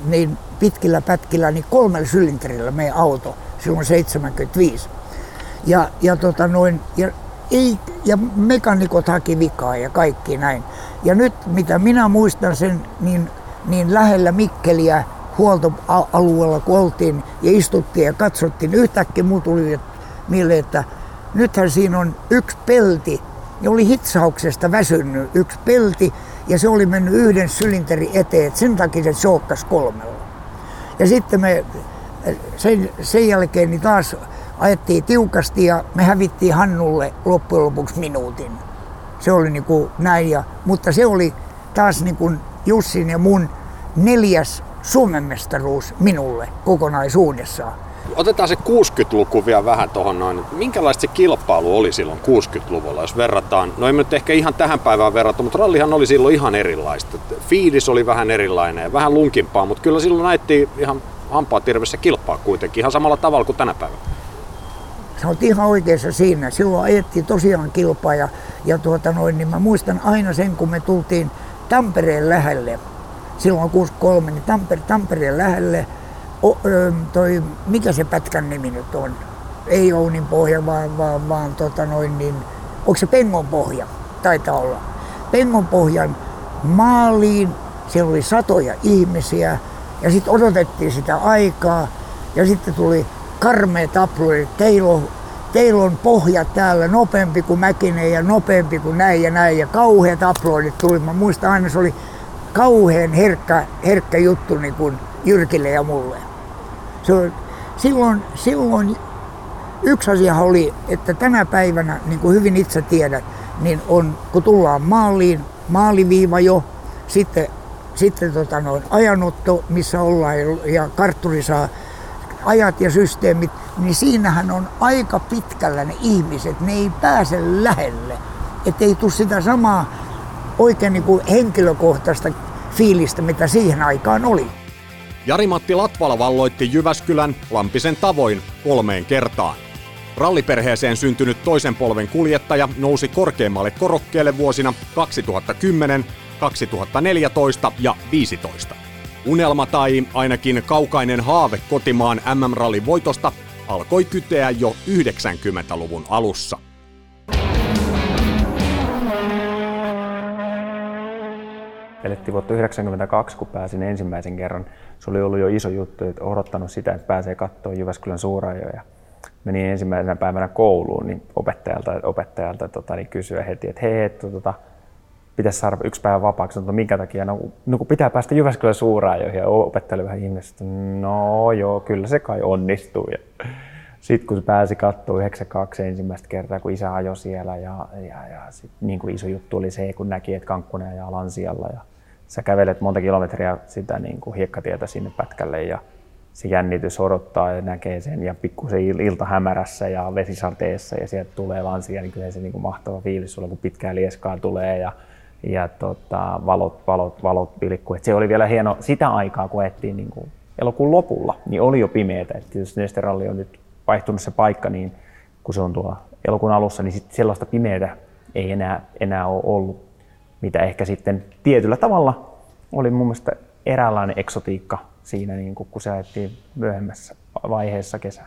niin pitkillä pätkillä niin kolmella sylinterillä meidän auto, silloin seitsemänkymmentäviisi. Ja, ja, tota noin, ja, ei, ja mekanikot haki vikaa ja kaikki näin. Ja nyt mitä minä muistan sen, niin, niin lähellä Mikkeliä huoltoalueella kun oltiin ja istuttiin ja katsottiin, yhtäkkiä muu tuli mieleen, että nythän siinä on yksi pelti. Ja oli hitsauksesta väsynyt yksi pelti ja se oli mennyt yhden sylinterin eteen, sen takia se shoukkasi kolmella. Ja sitten me sen, sen jälkeen niin taas ajettiin tiukasti ja me hävittiin Hannulle loppujen lopuksi minuutin. Se oli niin kuin näin, ja, mutta se oli taas niin kuin Jussin ja mun neljäs Suomen mestaruus minulle kokonaisuudessaan. Otetaan se kuusikymmentäluku vielä vähän tuohon noin. Minkälaista se kilpailu oli silloin kuusikymmentäluvulla, jos verrataan? No ei nyt ehkä ihan tähän päivään verrattuna, mutta rallihan oli silloin ihan erilaista. Fiilis oli vähän erilainen ja vähän lunkimpaa, mutta kyllä silloin nähtiin ihan hampaatirvessä kilpaa kuitenkin, ihan samalla tavalla kuin tänä päivänä. Sä oot ihan oikeassa siinä. Silloin ajettiin tosiaan kilpaa ja, ja tuota noin, niin mä muistan aina sen, kun me tultiin Tampereen lähelle, silloin kuusikymmentäkolme, niin Tampere, Tampereen lähelle. O, toi, mikä se pätkän nimi nyt on? Ei Ounin pohja, vaan, vaan, vaan tota noin, niin, onko se Pengon pohja? Taitaa olla. Pengon pohjan maaliin, siellä oli satoja ihmisiä ja sitten odotettiin sitä aikaa ja sitten tuli karmeet aplodit, teillä, teillä on pohja täällä nopeampi kuin Mäkinen ja nopeampi kuin näin ja näin ja kauheat aplodit tuli. Mä muistan aina, se oli kauhean herkkä, herkkä juttu niin kuin Jyrkille ja mulle. Silloin, silloin yksi asia oli, että tänä päivänä, niin kuin hyvin itse tiedät, niin on, kun tullaan maaliin, maaliviiva jo, sitten, sitten tota noin, ajanotto, missä ollaan ja kartturi saa ajat ja systeemit, niin siinähän on aika pitkällä ne ihmiset, ne ei pääse lähelle. Että ei tule sitä samaa oikein niin kuin henkilökohtaista fiilistä, mitä siihen aikaan oli. Jari-Matti Latvala valloitti Jyväskylän Lampisen tavoin kolmeen kertaan. Ralliperheeseen syntynyt toisen polven kuljettaja nousi korkeimmalle korokkeelle vuosina kaksituhattakymmenen, kaksituhattaneljätoista ja kaksituhattaviisitoista. Unelma tai ainakin kaukainen haave kotimaan M M-rallin voitosta alkoi kyteä jo yhdeksänkymmentäluvun alussa. Elettiin vuotta yhdeksänkymmentäkaksi, kun pääsin ensimmäisen kerran. Se oli ollut jo iso juttu, että odottanut sitä, että pääsee katsomaan Jyväskylän Suurajoja. Menin ensimmäisenä päivänä kouluun, niin opettajalta, opettajalta tota, niin kysyä heti, että hei, että, tota, pitäisi saada yksi päivä vapaaksi, mutta minkä takia? No, no kun pitää päästä Jyväskylän Suurajoihin, ja opettajalle vähän ihmeessä, että no joo, kyllä se kai onnistuu. Ja sitten kun pääsi katsoa yhdeksänkymmentäkaksi ensimmäistä kertaa, kun isä ajoi siellä, ja, ja, ja sit, niin kuin iso juttu oli se, kun näki, että Kankkunen ajaa Lansialla. Ja sä kävelet monta kilometriä sitä niin kuin hiekkatietä sinne pätkälle ja se jännitys odottaa ja näkee sen ja pikkusen ilta hämärässä ja vesisateessa ja sieltä tulee Lansia, niin kyllä se niin kuin mahtava fiilis sulla, kun pitkää lieskaa tulee ja, ja tota, valot, valot, valot pilkkuu. Se oli vielä hieno, sitä aikaa kun ajettiin niin kuin elokuun lopulla, niin oli jo pimeätä. Tietysti Neste-ralli on nyt vaihtunut se paikka, niin kun se on tuolla elokuun alussa, niin sit sellaista pimeätä ei enää, enää ole ollut. Mitä ehkä sitten tietyllä tavalla oli mun mielestä eräänlainen eksotiikka siinä, niin kun se ajettiin myöhemmässä vaiheessa kesää.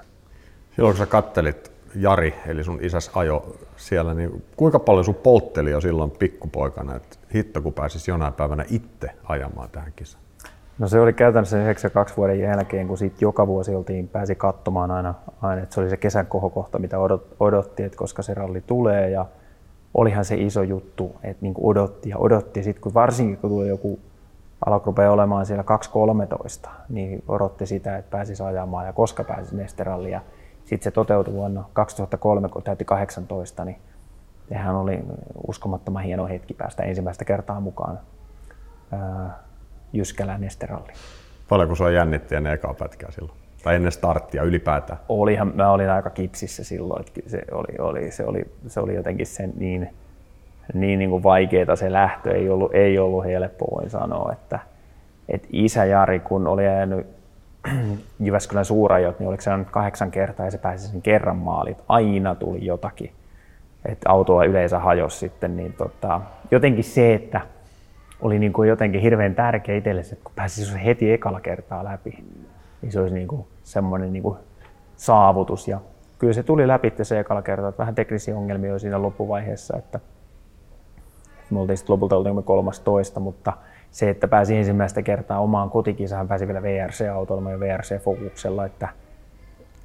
Silloin kun sä kattelit, Jari, eli sun isäs ajo siellä, niin kuinka paljon sun poltteli jo silloin pikkupoikana, että hitto kun pääsis jonain päivänä itse ajamaan tähän kisaan? No se oli käytännössä yhdeksänkymmentäkaksi vuoden jälkeen, kun siitä joka vuosi oltiin, pääsi katsomaan aina, aina että se oli se kesän kohokohta, mitä odot, odotti, että koska se ralli tulee. Ja olihan se iso juttu, että niin kuin odotti ja odotti. Sitten kun varsinkin kun tuli joku alku rupeaa olemaan siellä kaksi kolmetoista, niin odotti sitä, että pääsisi ajamaan ja koska pääsisi Neste-ralliin. Sitten se toteutui vuonna kaksituhattakolme, kun täytti kahdeksantoista, niin sehän oli uskomattoman hieno hetki päästä ensimmäistä kertaa mukaan Jyskälän Neste-ralliin. Paljonko sua jännitti ennen ekaa pätkää silloin? Tai ennen starttia ylipäätään? Olihan, mä olin aika kipsissä silloin, että se oli, oli, se oli, se oli jotenkin se niin, niin, niin kuin vaikeeta se lähtö, ei ollut, ei ollut helppo, voin sanoa, että, että isä Jari, kun oli jäänyt Jyväskylän Suurajot, niin oliko se jäänyt kahdeksan kertaa ja se pääsi sen kerran maaliin, aina tuli jotakin, että autoa yleensä hajosi sitten, niin tota, jotenkin se, että oli niin kuin jotenkin hirveän tärkeä itselle, että kun pääsi heti ekalla kertaa läpi, niin se olisi niin kuin semmoinen niin kuin saavutus. Ja kyllä se tuli läpi se ekalla kertaa, että vähän teknisiä ongelmia oli siinä loppuvaiheessa, että me oltiin sitten lopulta oltiin kolmastoista, mutta se, että pääsi ensimmäistä kertaa omaan kotikisaan, pääsi vielä V R C-autolla ja V R C-fokuksella, että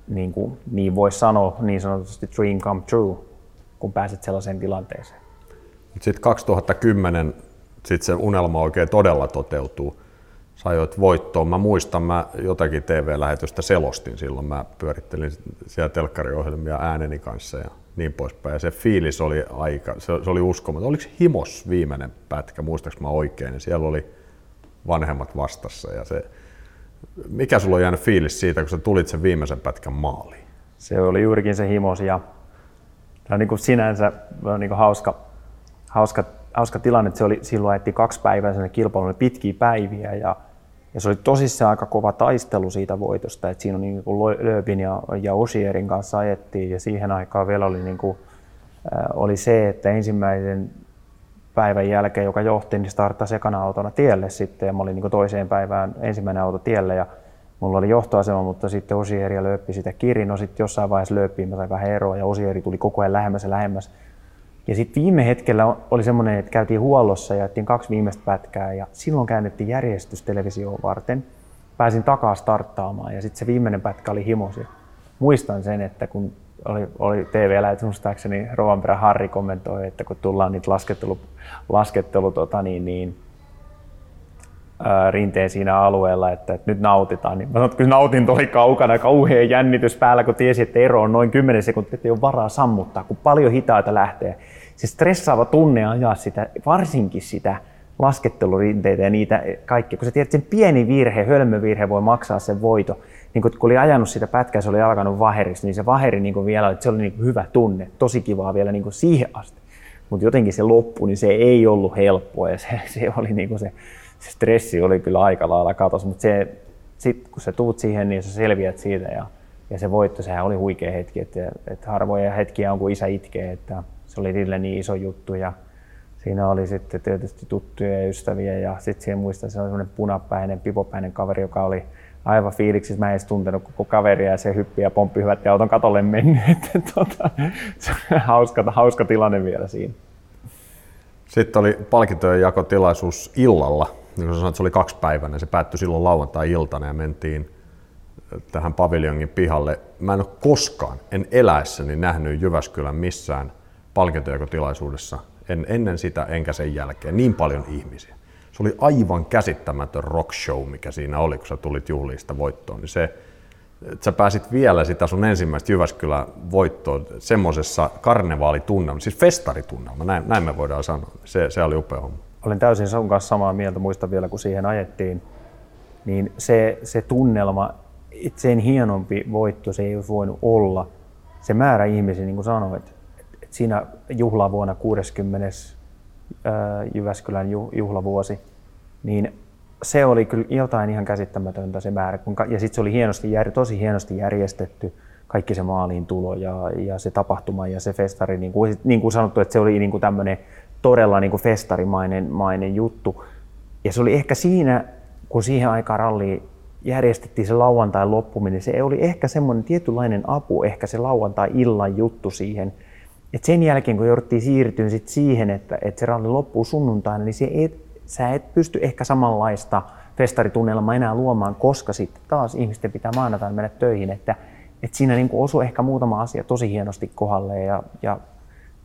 niin, kuin, niin voisi sanoa niin sanotusti dream come true, kun pääset sellaiseen tilanteeseen. Sitten kaksituhattakymmenen sit se unelma oikein todella toteutuu. Sä ajoit voittoon. Mä muistan, mä jotakin T V-lähetystä selostin silloin. Mä pyörittelin siellä telkkariohjelmia ääneni kanssa ja niin poispäin. Ja se fiilis oli aika, se, se oli uskomaton. Oliko Himos viimeinen pätkä, muistaks mä oikein? Ja siellä oli vanhemmat vastassa. Ja se, mikä sulla on jäänyt fiilis siitä, kun sä tulit sen viimeisen pätkän maaliin? Se oli juurikin se Himos. Ja tämä on niin kuin sinänsä on niin kuin hauska, hauska, hauska tilanne, että se oli, silloin ajettiin kaksi päivää, sellainen kilpailu oli pitkiä päiviä. Ja Ja se oli tosissaan aika kova taistelu siitä voitosta, että siinä niin kuin Lööpin ja, ja Osierin kanssa ajettiin ja siihen aikaan vielä oli, niin kuin, äh, oli se, että ensimmäisen päivän jälkeen, joka johti, niin starttasi ekana autona tielle sitten ja mä olin niin kuin toiseen päivään ensimmäinen auto tielle ja mulla oli johtoasema, mutta sitten Osier ja Lööppi sitä kirin, no sitten jossain vaiheessa Lööppiin mä sain vähän eroa ja Osieri tuli koko ajan lähemmäs ja lähemmäs. Ja sitten viime hetkellä oli semmoinen, että käytiin huollossa ja ajettiin kaksi viimeistä pätkää ja silloin käännettiin järjestystelevisioon varten. Pääsin takaa starttaamaan ja sitten se viimeinen pätkä oli Himosi. Muistan sen, että kun oli, oli T V-lähetys muistaakseni, Rovanperän Harri kommentoi, että kun tullaan niitä laskettelu, laskettelu tota niin, niin, ää, rinteen siinä alueella, että, että nyt nautitaan. Niin mä sanoin, että kyllä nautinto oli kaukana, kauhea jännitys päällä, kun tiesi, että ero on noin kymmenen sekuntia, ettei ole varaa sammuttaa, kun paljon hitaita lähtee. Se stressaava tunne ajaa sitä, varsinkin sitä laskettelurinteitä ja niitä kaikkia. Kun sä tiedät, sen pieni virhe, hölmövirhe voi maksaa sen voito. Niin kun oli ajanut sitä pätkää, se oli alkanut vaherissa, niin se vaheri niin vielä, että se oli niin hyvä tunne, tosi kivaa vielä niin siihen asti. Mutta jotenkin se loppu, niin se ei ollut helppoa ja se, se, oli niin se, se stressi oli kyllä aika lailla katos. Mutta sitten kun sä tuut siihen, niin sä selviät siitä ja, ja se voitto, sehän oli huikea hetki. Et, et harvoja hetkiä on, kun isä itkee. Että, se oli niille niin iso juttu ja siinä oli sitten tietysti tuttuja ja ystäviä ja sitten siihen muistan, se oli semmoinen punapäinen, pipopäinen kaveri, joka oli aivan fiiliksissä. Mä en edes tuntenut koko kaveria ja se hyppi ja pomppi hyvät ja auton katolle mennyt. Tota, se oli hauska, hauska tilanne vielä siinä. Sitten oli palkintojen jakotilaisuus illalla. Niin kuin sanoit, se oli kaksipäiväinen. Se päättyi silloin lauantai-iltana ja mentiin tähän paviljongin pihalle. Mä en ole koskaan, en eläessäni nähnyt Jyväskylän missään palkintojakotilaisuudessa en, ennen sitä enkä sen jälkeen, niin paljon ihmisiä. Se oli aivan käsittämätön rockshow, mikä siinä oli, kun sä tulit juhliista voittoon. Niin se, että sä pääsit vielä sitä sun ensimmäistä Jyväskylän voittoon semmoisessa karnevaalitunnelma, siis festaritunnelma, näin, näin me voidaan sanoa. Se, se oli upea homma. Olen täysin sun kanssa samaa mieltä, muistan vielä kun siihen ajettiin, niin se, se tunnelma, sen hienompi voitto se ei olisi voinut olla. Se määrä ihmisiä, niin kuin sanoit, siinä juhlavuonna kuudeskymmenes Jyväskylän juhlavuosi, niin se oli kyllä jotain ihan käsittämätöntä se määrä. Ja sitten se oli hienosti, tosi hienosti järjestetty, kaikki se maaliin tulo ja, ja se tapahtuma ja se festari. Niin kuin, niin kuin sanottu, että se oli niin kuin tämmöinen todella niin kuin festarimainen mainen juttu. Ja se oli ehkä siinä, kun siihen aikaan ralliin järjestettiin se lauantain loppuminen, se oli ehkä semmoinen tietynlainen apu, ehkä se lauantai-illan juttu siihen. Et sen jälkeen, kun jouduttiin siirtymään sit siihen, että, että se ralli loppuu sunnuntaina, niin se et, sä et pysty ehkä samanlaista festaritunnelmaa enää luomaan, koska sitten taas ihmisten pitää maanantaina mennä töihin. Että, et siinä niinku osui ehkä muutama asia tosi hienosti kohdalle ja, ja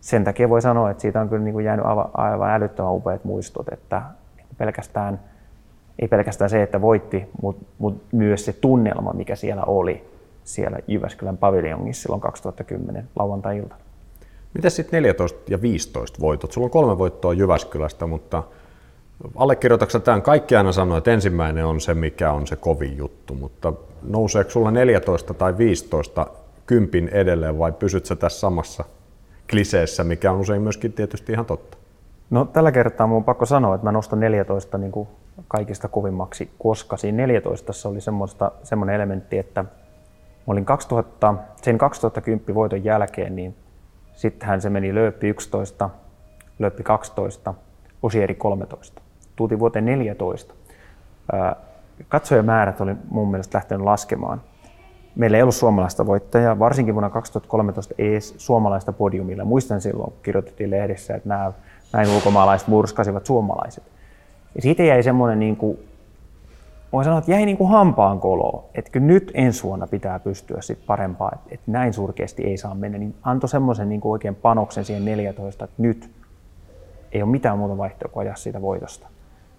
sen takia voi sanoa, että siitä on kyllä niinku jäänyt aivan, aivan älyttömän upeat muistot. Että pelkästään, ei pelkästään se, että voitti, mutta mut myös se tunnelma, mikä siellä oli siellä Jyväskylän paviljongissa silloin kaksituhattakymmenen lauantai-iltana. Mitäs sitten neljätoista ja viisitoista voitot? Sulla on kolme voittoa Jyväskylästä, mutta allekirjoitatko sä tämän? Kaikki aina sanoo, että ensimmäinen on se, mikä on se kovin juttu, mutta nouseeko sulla neljätoista tai viisitoista kympin edelleen vai pysyt sä tässä samassa kliseessä, mikä on usein myöskin tietysti ihan totta? No tällä kertaa mun on pakko sanoa, että mä nostan neljätoista niin kuin kaikista kovimmaksi, koska siinä neljätoista oli semmoista, semmoinen elementti, että mä olin kaksituhatta, sen kaksituhattakymmenen voiton jälkeen, niin sittenhän se meni lööppi yksitoista, lööppi kaksitoista, osieri kolmetoista. Tuutiin vuoteen neljätoista. Katsojamäärät oli mun mielestä lähtenyt laskemaan. Meillä ei ollut suomalaista voittajaa, varsinkin vuonna kaksituhattakolmetoista ei edes suomalaista podiumilla. Muistan silloin, kun kirjoitettiin lehdessä, että nämä, näin ulkomaalaiset murskasivat suomalaiset. Ja siitä jäi semmoinen, niin kuin, voin sanoa, että jäi niin kuin hampaan koloon, että kun nyt ensi vuonna pitää pystyä sit parempaa, että, että näin surkeasti ei saa mennä, niin antoi semmoisen niin kuin oikein panoksen siihen neljätoista, että nyt ei ole mitään muuta vaihtoehtoa kuin ajaa siitä voitosta.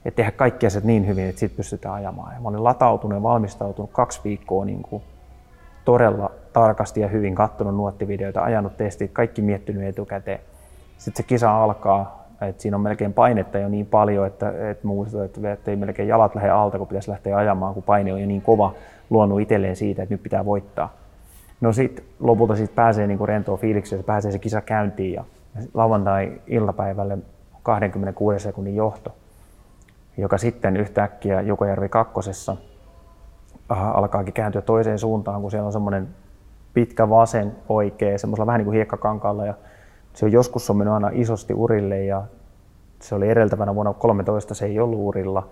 Ja tehdä kaikki asiat niin hyvin, että siitä pystytään ajamaan. Ja mä olin latautunut ja valmistautunut kaksi viikkoa niin kuin todella tarkasti ja hyvin, katsonut nuottivideoita, ajanut testit, kaikki miettinyt etukäteen. Sitten se kisa alkaa, että siinä on melkein painetta jo niin paljon, että, että muistan, että ei melkein jalat lähde alta, kun pitäisi lähteä ajamaan, kun paine on jo niin kova, luonut itselleen siitä, että nyt pitää voittaa. No sitten lopulta siitä pääsee niin kuin rentoon fiilikseen, pääsee se kisa käyntiin ja lauantai-iltapäivälle kaksikymmentäkuusi sekunnin johto, joka sitten yhtäkkiä Jokojärvi kakkosessa aha, alkaakin kääntyä toiseen suuntaan, kun siellä on semmoinen pitkä vasen oikea, semmoisella vähän niin kuin hiekkakankaalla. Ja se on joskus on mennyt aina isosti urille ja se oli edeltävänä vuonna kolmetoista, se ei ollut urilla.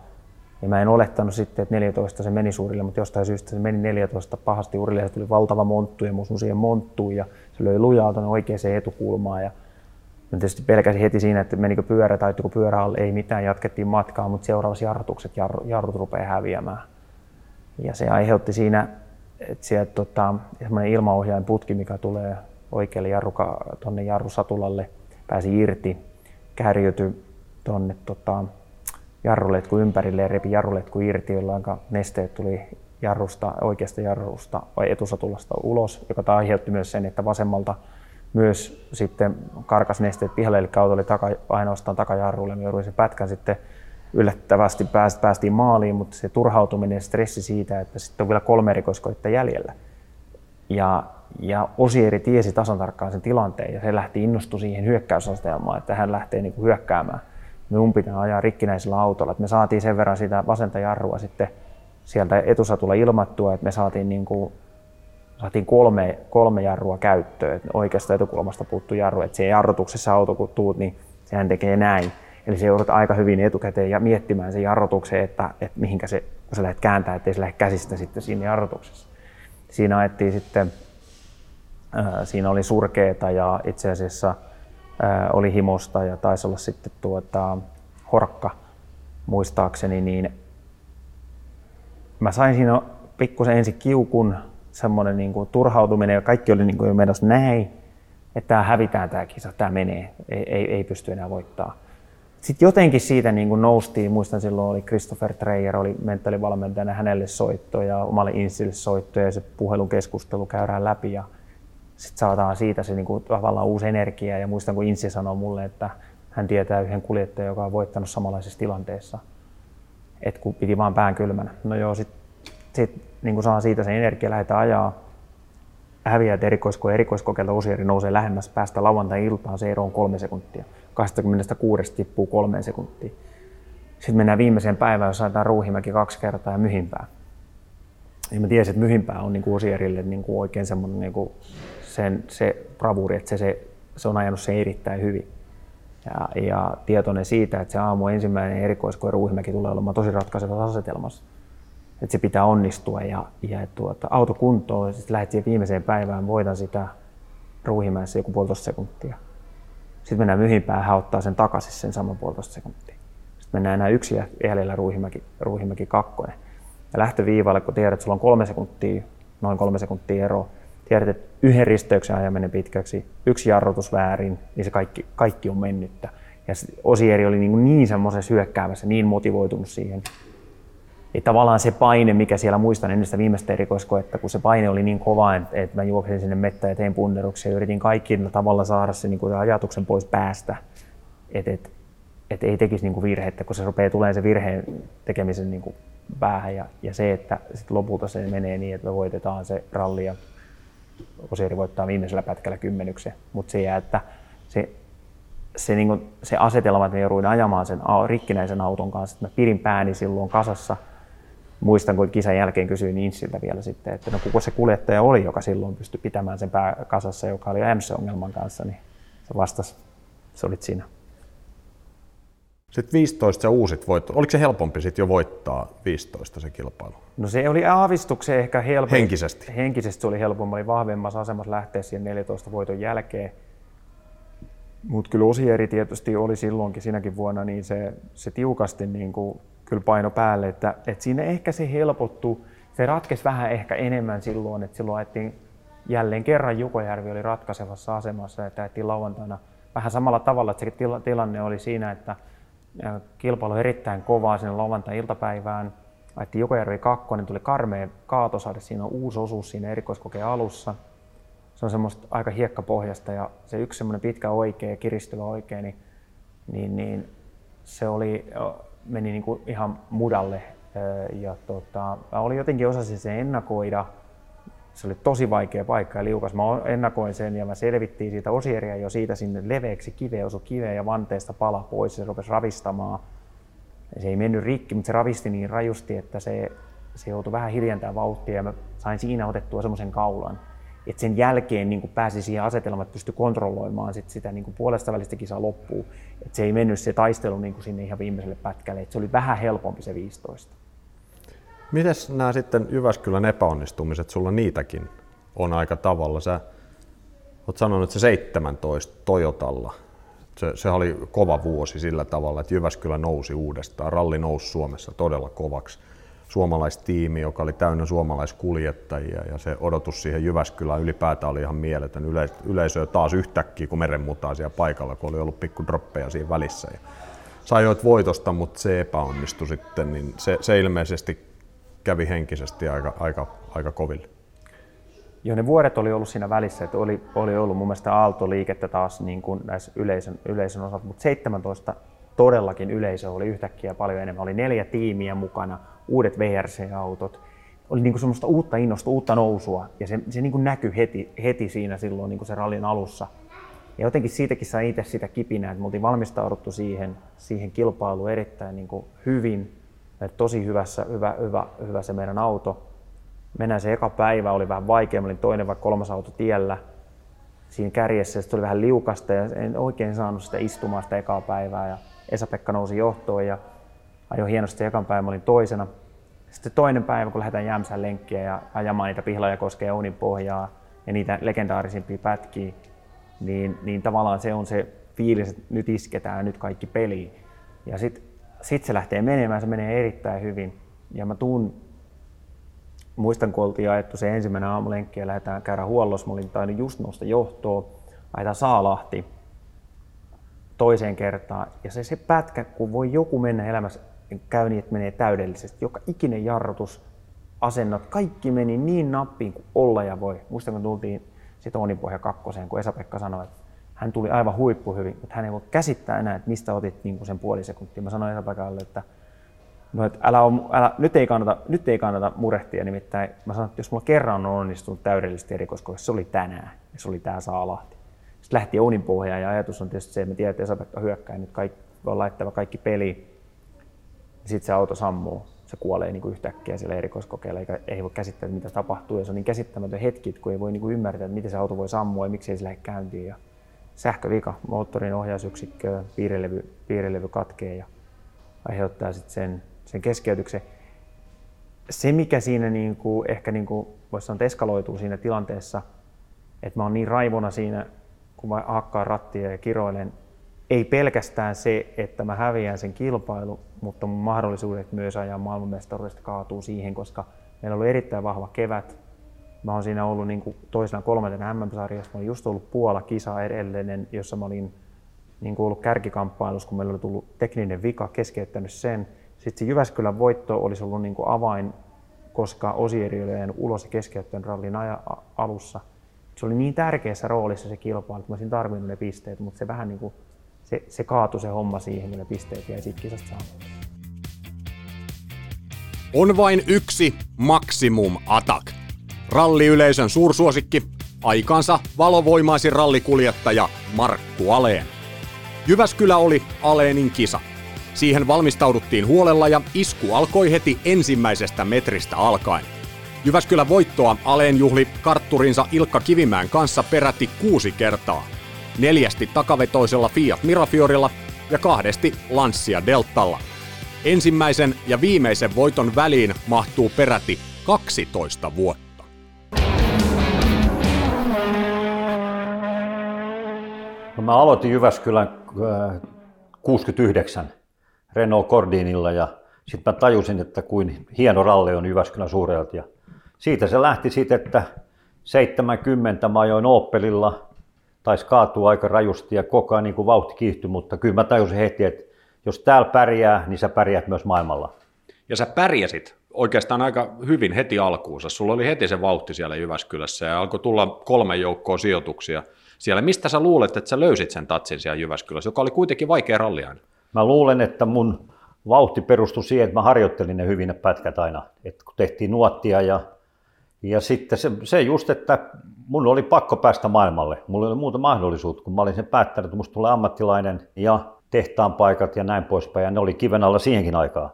Ja mä en olettanut sitten, että neljätoista se meni suurille, mutta jostain syystä se meni neljätoista pahasti urille ja se tuli valtava monttu ja mun siihen monttuun ja se löi lujaa tuonne oikeaan etukulmaan. Ja mä tietysti pelkäsin heti siinä, että menikö pyörä, taittuiko pyörä alle, ei mitään, jatkettiin matkaa, mutta seuraavassa jarrutukset, jarru, jarrut rupeaa häviämään. Ja se aiheutti siinä, että siellä tota, semmoinen ilmaohjainputki, mikä tulee oikealle jarruka, tuonne jarrusatulalle, pääsi irti, kärjytyi tuonne tota, jarruletku ympärille ja repi jarruletku irti, jolloin nesteet tuli jarrusta, oikeasta jarrusta vai etusatulasta ulos, joka aiheutti myös sen, että vasemmalta myös sitten karkas nesteet pihalle, eli auto oli taka, ainoastaan takajarruille. Me jouduin sen pätkän sitten yllättävästi pääst, päästiin maaliin, mutta se turhautuminen ja stressi siitä, että sitten on vielä kolme erikoiskoetta jäljellä. Ja, ja Osieri tiesi tasan tarkkaan sen tilanteen ja se lähti innostu siihen hyökkäysastelmaan, että hän lähtee niin kuin hyökkäämään. Minun pitää ajaa rikkinäisellä autolla. Et me saatiin sen verran sitä vasenta jarrua sitten sieltä etusatulla ilmattua, että me saatiin niin kuin Saatiin kolme, kolme jarrua käyttöön, oikeasta etukulmasta puuttui jarru, että siinä jarrutuksessa auto kun tuut, niin sehän tekee näin. Eli se joudut aika hyvin etukäteen ja miettimään sen jarrutuksen, että, että mihinkä se, kun sä lähdet kääntämään, ettei se lähde käsistä sitten siinä jarrutuksessa. Siinä ajettiin sitten, ää, siinä oli surkeeta ja itse asiassa ää, oli himosta ja taisi olla sitten tuota, horkka muistaakseni, niin mä sain siinä pikkusen ensin kiukun, semmoinen niin kuin turhautuminen ja kaikki oli niin kuin jo menossa näin, että tämä hävitään tämä kisa, tämä menee, ei, ei, ei pysty enää voittaa. Sitten jotenkin siitä niin kuin noustiin, muistan silloin oli Christopher Treyer, oli mentaalivalmentajana, hänelle soitto ja omalle Insille soitto ja se puhelukeskustelu käydään läpi ja sitten saadaan siitä se niin kuin tavallaan uusi energia ja muistan kun Insi sanoi mulle, että hän tietää yhden kuljettajan, joka on voittanut samanlaisessa tilanteessa, että kun piti vaan pään kylmänä. No joo, sit, sit, niin kun saa siitä sen energia, lähdetään ajaa, häviäjät erikoisko- ja erikoiskokeilta Osieri nousee lähemmäs, päästä lauantai-iltaan, se ero on kolme sekuntia. kaksikymmentäkuusi tippuu kolmeen sekuntiin. Sitten mennään viimeiseen päivään, jos saadaan Ruuhimäki kaksi kertaa ja Myhimpää. Ja mä tiesin, että Myhimpää on niin Osierille niin oikein semmoinen niin sen, se bravuri, että se, se, se on ajanut sen erittäin hyvin. Ja, ja tietoinen siitä, että se aamu ensimmäinen erikoisko ja Ruuhimäki tulee olemaan tosi ratkaisevassa asetelmassa. Että se pitää onnistua ja, ja tuota, auto kuntoon ja sitten lähdet siihen viimeiseen päivään, voitan sitä Ruuhimäessä joku puolitoista sekuntia. Sitten mennään Myhimpään, hän ottaa sen takaisin sen saman puolitoista sekuntia. Sitten mennään enää yksi jäljellä Ruuhimäki, Ruuhimäki kakkonen. Ja lähtöviivalle, kun tiedät, että sulla on kolme sekuntia, noin kolme sekuntia eroa, tiedät, että yhden risteyksen ajaminen pitkäksi, yksi jarrutus väärin, niin se kaikki, kaikki on mennyttä. Ja Osieri oli niin, niin semmoisessa hyökkäämässä, niin motivoitunut siihen. Ja tavallaan se paine, mikä siellä muistan ennen sitä viimeistä erikoiskoetta, kun se paine oli niin kova, että mä juoksin sinne mettään ja tein punneruksia ja yritin kaikilla tavalla saada se niin kuin ajatuksen pois päästä, että et, et ei tekisi niin kuin virhettä, kun se rupeaa tulemaan se virheen tekemisen niin kuin päähän ja, ja se, että sit lopulta se menee niin, että me voitetaan se ralli ja Osieri voittaa viimeisellä pätkällä kymmenyksen, mutta se jää, että se, se, niin kun, se asetelma, että me jouduin ajamaan sen rikkinäisen auton kanssa, että mä pidin pääni silloin kasassa. Muistan, kun kisan jälkeen kysyin Insiltä vielä sitten, että no kuka se kuljettaja oli, joka silloin pystyi pitämään sen pää kasassa, joka oli M C-ongelman kanssa, niin se vastasi, se olit sinä. Sitten viisitoista se uusit voitto. Oliko se helpompi sitten jo voittaa viisitoista se kilpailu? No se oli aavistuksen ehkä helpompi. Henkisesti? Henkisesti se oli helpompi. Oli vahvemmassa asemassa lähteä siihen neljätoista voiton jälkeen. Mutta kyllä Osieri tietysti oli silloinkin sinäkin vuonna, niin se, se tiukasti niin kuin kyllä paino päälle. Että, et siinä ehkä se helpottui. Se ratkesi vähän ehkä enemmän silloin, että silloin ajettiin jälleen kerran Jukojärvi oli ratkaisevassa asemassa, että ajettiin lauantaina vähän samalla tavalla, että se tilanne oli siinä, että kilpailu erittäin kovaa sinne lauantai-iltapäivään. Ajettiin Jukojärvi kakkonen, niin tuli karmea kaatosade. Siinä on uusi osuus siinä erikoiskokeen alussa. Se on semmoista aika hiekkapohjasta ja se yksi semmoinen pitkä oikea, kiristyvä oikea, niin, niin, niin se oli, meni niin kuin ihan mudalle. Ja tota, oli jotenkin osasin sen ennakoida. Se oli tosi vaikea paikka ja liukas. Mä ennakoin sen ja mä selvittiin siitä Osieria jo siitä sinne leveäksi kiveen, osui kiveen ja vanteesta pala pois. Se rupesi ravistamaan. Se ei mennyt rikki, mutta se ravisti niin rajusti, että se, se joutui vähän hiljentämään vauhtia ja mä sain siinä otettua semmoisen kaulan. Et sen jälkeen niin pääsi siihen asetelmaan, että pystyi kontrolloimaan sit sitä niin puolesta välistä kisaa loppuun. Et se ei mennyt se taistelu niin sinne ihan viimeiselle pätkälle. Et se oli vähän helpompi se viisitoista. Mites nämä sitten Jyväskylän epäonnistumiset, sulla niitäkin on aika tavalla. Sä oot sanonut, että se seitsemäntoista Toyotalla, se, se oli kova vuosi sillä tavalla, että Jyväskylä nousi uudestaan. Ralli nousi Suomessa todella kovaksi. Suomalaistiimi, joka oli täynnä suomalaiskuljettajia ja se odotus siihen Jyväskylään ylipäätään oli ihan mieletön. Yleisö taas yhtäkkiä kuin merenmutaa siellä paikalla, kun oli ollut pikkudroppeja siinä välissä. Ja sä ajoit voitosta, mutta se epäonnistui sitten, niin se, se ilmeisesti kävi henkisesti aika, aika, aika koville. Joo, ne vuodet oli ollut siinä välissä, että oli, oli ollut mun mielestä aaltoliikettä taas niin kuin näissä yleisön, yleisön osalta, mutta seitsemäntoista todellakin yleisö oli yhtäkkiä paljon enemmän. Oli neljä tiimiä mukana, uudet V R C-autot. Oli niin kuin semmoista uutta innosta, uutta nousua ja se, se niin kuin näkyi heti, heti siinä silloin niin kuin se rallin alussa. Ja jotenkin siitäkin sai itse sitä kipinää, että me oltiin valmistauduttu siihen, siihen kilpailuun erittäin niin kuin hyvin. Tosi hyvässä, hyvä, hyvä, hyvä se meidän auto. Mennään se eka päivä, oli vähän vaikea, mä olin toinen vai kolmas auto tiellä. Siinä kärjessä se oli vähän liukasta ja en oikein saanut sitä istumaan sitä ekaa päivää. Ja Esa-Pekka nousi johtoon ja ajoi hienosti ekan päivän, mä olin toisena. Sitten toinen päivä, kun lähdetään Jämsään lenkkiä ja ajamaan niitä Pihlajakoskea ja Ounin pohjaa ja niitä legendaarisimpia pätkiä, niin, niin tavallaan se on se fiilis, että nyt isketään, nyt kaikki peliin. Ja sit, Sitten se lähtee menemään, se menee erittäin hyvin. Ja mä tuun, muistan kun oltiin ajettu se ensimmäinen aamulenkki ja lähdetään käydä huollossa. Mä olin tainnut just nousta johtoon, ajetaan Saalahti toiseen kertaan. Ja se, se pätkä, kun voi joku mennä elämässä, käy niin, että menee täydellisesti. Joka ikinen jarrutus, asennot, kaikki meni niin nappiin kuin olla ja voi. Muistan kun tultiin sitten Ouninpohja kakkoseen, kun Esa-Pekka sanoi, että hän tuli aivan huippuhyvin, mutta hän ei voi käsittää enää, että mistä otit niin sen puoli sekuntia. Mä sanoin Esa-Pekalle, että, no, että älä on, älä, nyt, ei kannata, nyt ei kannata murehtia. Nimittäin mä sanoin, että jos mulla kerran on onnistunut täydellisesti erikoiskohdassa, se oli tänään ja se oli tää Saalahti. Sitten lähti Ounin pohjaan ja ajatus on tietysti se, että me tiedät, että Esa-Pekka hyökkää, nyt kaikki, on laittava kaikki peliin. Sitten se auto sammuu, se kuolee niin kuin yhtäkkiä siellä erikoiskokeilla, eikä ei voi käsittää, mitä tapahtuu. Ja se on niin käsittämätön hetki, kun ei voi niin kuin ymmärtää, että miten se auto voi sammua ja miksei se lähde käyntiin. Ja sähkövika, moottorin ohjausyksikkö, piirilevy, piirilevy katkee ja aiheuttaa sit sen, sen keskeytyksen. Se mikä siinä niinku, ehkä niinku, voisi sanoa, eskaloituu siinä tilanteessa, että mä oon niin raivona siinä, kun mä hakkaan rattia ja kiroilen, ei pelkästään se, että mä häviän sen kilpailu, mutta mun mahdollisuudet myös ajaa maailmanmestaruudesta kaatuu siihen, koska meillä oli erittäin vahva kevät. Mä oon siinä ollut niin toisena kolmantena M M-sarjassa. Mä olin just ollut Puola-kisa edellinen, jossa mä olin niin ollut kärkikamppailussa, kun meillä oli tullut tekninen vika, keskeyttänyt sen. Sitten se Jyväskylän voitto olisi ollut niin avain, koska Osieri oli jäänyt ulos ja keskeyttänyt rallin alussa. Se oli niin tärkeässä roolissa se kilpailu, että mä olisin tarvinnut ne pisteet, mutta se vähän niin kuin, se, se kaatui se homma siihen, millä pisteet jäi siitä kisasta saamaan. on vain yksi Maximum Attack. Ralliyleisön suursuosikki, aikansa valovoimaisin rallikuljettaja Markku Alén. Jyväskylä oli Alénin kisa. Siihen valmistauduttiin huolella ja isku alkoi heti ensimmäisestä metristä alkaen. Jyväskylän voittoa Alén juhli kartturinsa Ilkka Kivimäen kanssa peräti kuusi kertaa. Neljästi takavetoisella Fiat Mirafiorilla ja kahdesti Lancia Deltalla. Ensimmäisen ja viimeisen voiton väliin mahtuu peräti kaksitoista vuotta. No, mä aloitin Jyväskylän äh, kuusikymmentäyhdeksän Renault Cordenilla ja sitten mä tajusin, että kuin hieno ralli on Jyväskylän suurelta. Ja siitä se lähti sitten, että seitsemänkymmentä mä ajoin Opelilla, taisi kaatua aika rajusti ja koko ajan niin kuin vauhti kiihtyi, mutta kyllä mä tajusin heti, että jos täällä pärjää, niin sä pärjät myös maailmalla. Ja sä pärjäsit oikeastaan aika hyvin heti alkuunsa. Sulla oli heti se vauhti siellä Jyväskylässä ja alkoi tulla kolme joukkoa sijoituksia siellä. Mistä sä luulet, että sä löysit sen tatsin siellä Jyväskylässä, joka oli kuitenkin vaikea ralli aina? Mä luulen, että mun vauhti perustui siihen, että mä harjoittelin ne hyvin ne pätkät aina. Et kun tehtiin nuottia ja, ja sitten se, se just, että mun oli pakko päästä maailmalle. Mulla ei ollut muuta mahdollisuutta, kun mä olin sen päättänyt, että musta tulee ammattilainen ja tehtaan paikat ja näin poispäin, ja ne oli kiven alla siihenkin aikaan.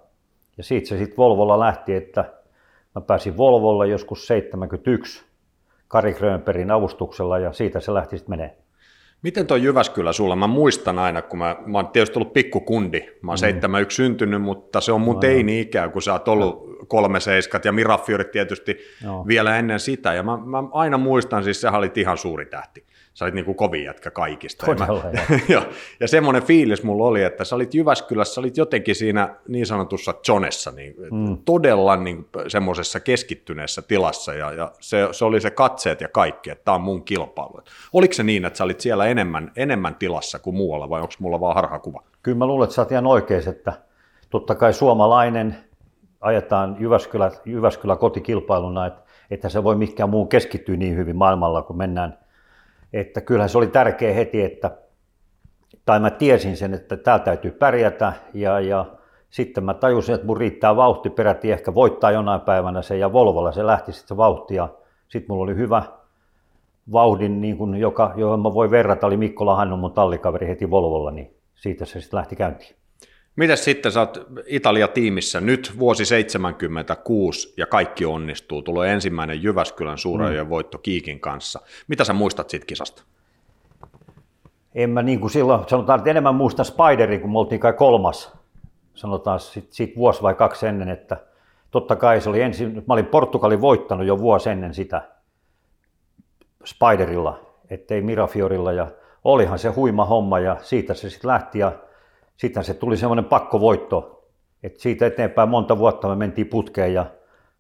Ja siitä se sitten Volvolla lähti, että mä pääsin Volvolla joskus seitsemänkymmentäyksi Kari Grönbergin avustuksella, ja siitä se lähti sitten menee. Miten toi Jyväskylä sulla? Mä muistan aina, kun mä, mä oon tietysti ollut pikkukundi. Mä oon seitsemänkymmentäyksi syntynyt, mutta se on mun teini-ikää, kun sä oot ollut kolme seiskat ja Mirafiorit tietysti no. vielä ennen sitä. Ja mä, mä aina muistan, siis sä olit ihan suuri tähti. Sä olit niin kuin kovin jätkä kaikista. Todella, ja, mä, ja, ja semmoinen fiilis mulla oli, että sä olit Jyväskylässä, sä olit jotenkin siinä niin sanotussa zonessa, niin mm. todella niin semmoisessa keskittyneessä tilassa. Ja, ja se, se oli se katseet ja kaikki, että tää on mun kilpailu. Oliko se niin, että sä olit siellä enemmän, enemmän tilassa kuin muualla, vai onko mulla vaan harhakuva? Kyllä mä luulen, että sä oot ihan oikein, että totta kai suomalainen ajetaan Jyväskylä, Jyväskylä kotikilpailuna, että, että se voi mikään muu keskittyä niin hyvin maailmalla, kun mennään. Että kyllähän se oli tärkeä heti, että, tai mä tiesin sen, että täällä täytyy pärjätä, ja, ja sitten mä tajusin, että mun riittää vauhti peräti, ehkä voittaa jonain päivänä se, ja Volvolla se lähti sitten se vauhti, ja sitten mulla oli hyvä vauhdin, niin kun joka, johon mä voin verrata, oli Mikkola Hannu, mun tallikaveri heti Volvolla, niin siitä se sitten lähti käyntiin. Mites sitten sä oot Italia-tiimissä nyt vuosi seitsemänkymmentäkuusi ja kaikki onnistuu, tulee ensimmäinen Jyväskylän suurajojen mm. voitto Kiikin kanssa. Mitä sä muistat siitä kisasta? En mä niin kuin silloin, sanotaan, että enemmän muistan Spideri, kun me oltiin kai kolmas, sanotaan sit, sit vuosi vai kaksi ennen, että totta kai se oli ensin, mä olin Portugalin voittanut jo vuosi ennen sitä Spiderilla, ettei Mirafiorilla, ja olihan se huima homma ja siitä se sitten lähti ja sitten se tuli semmoinen pakkovoitto, että siitä eteenpäin monta vuotta me mentiin putkeen ja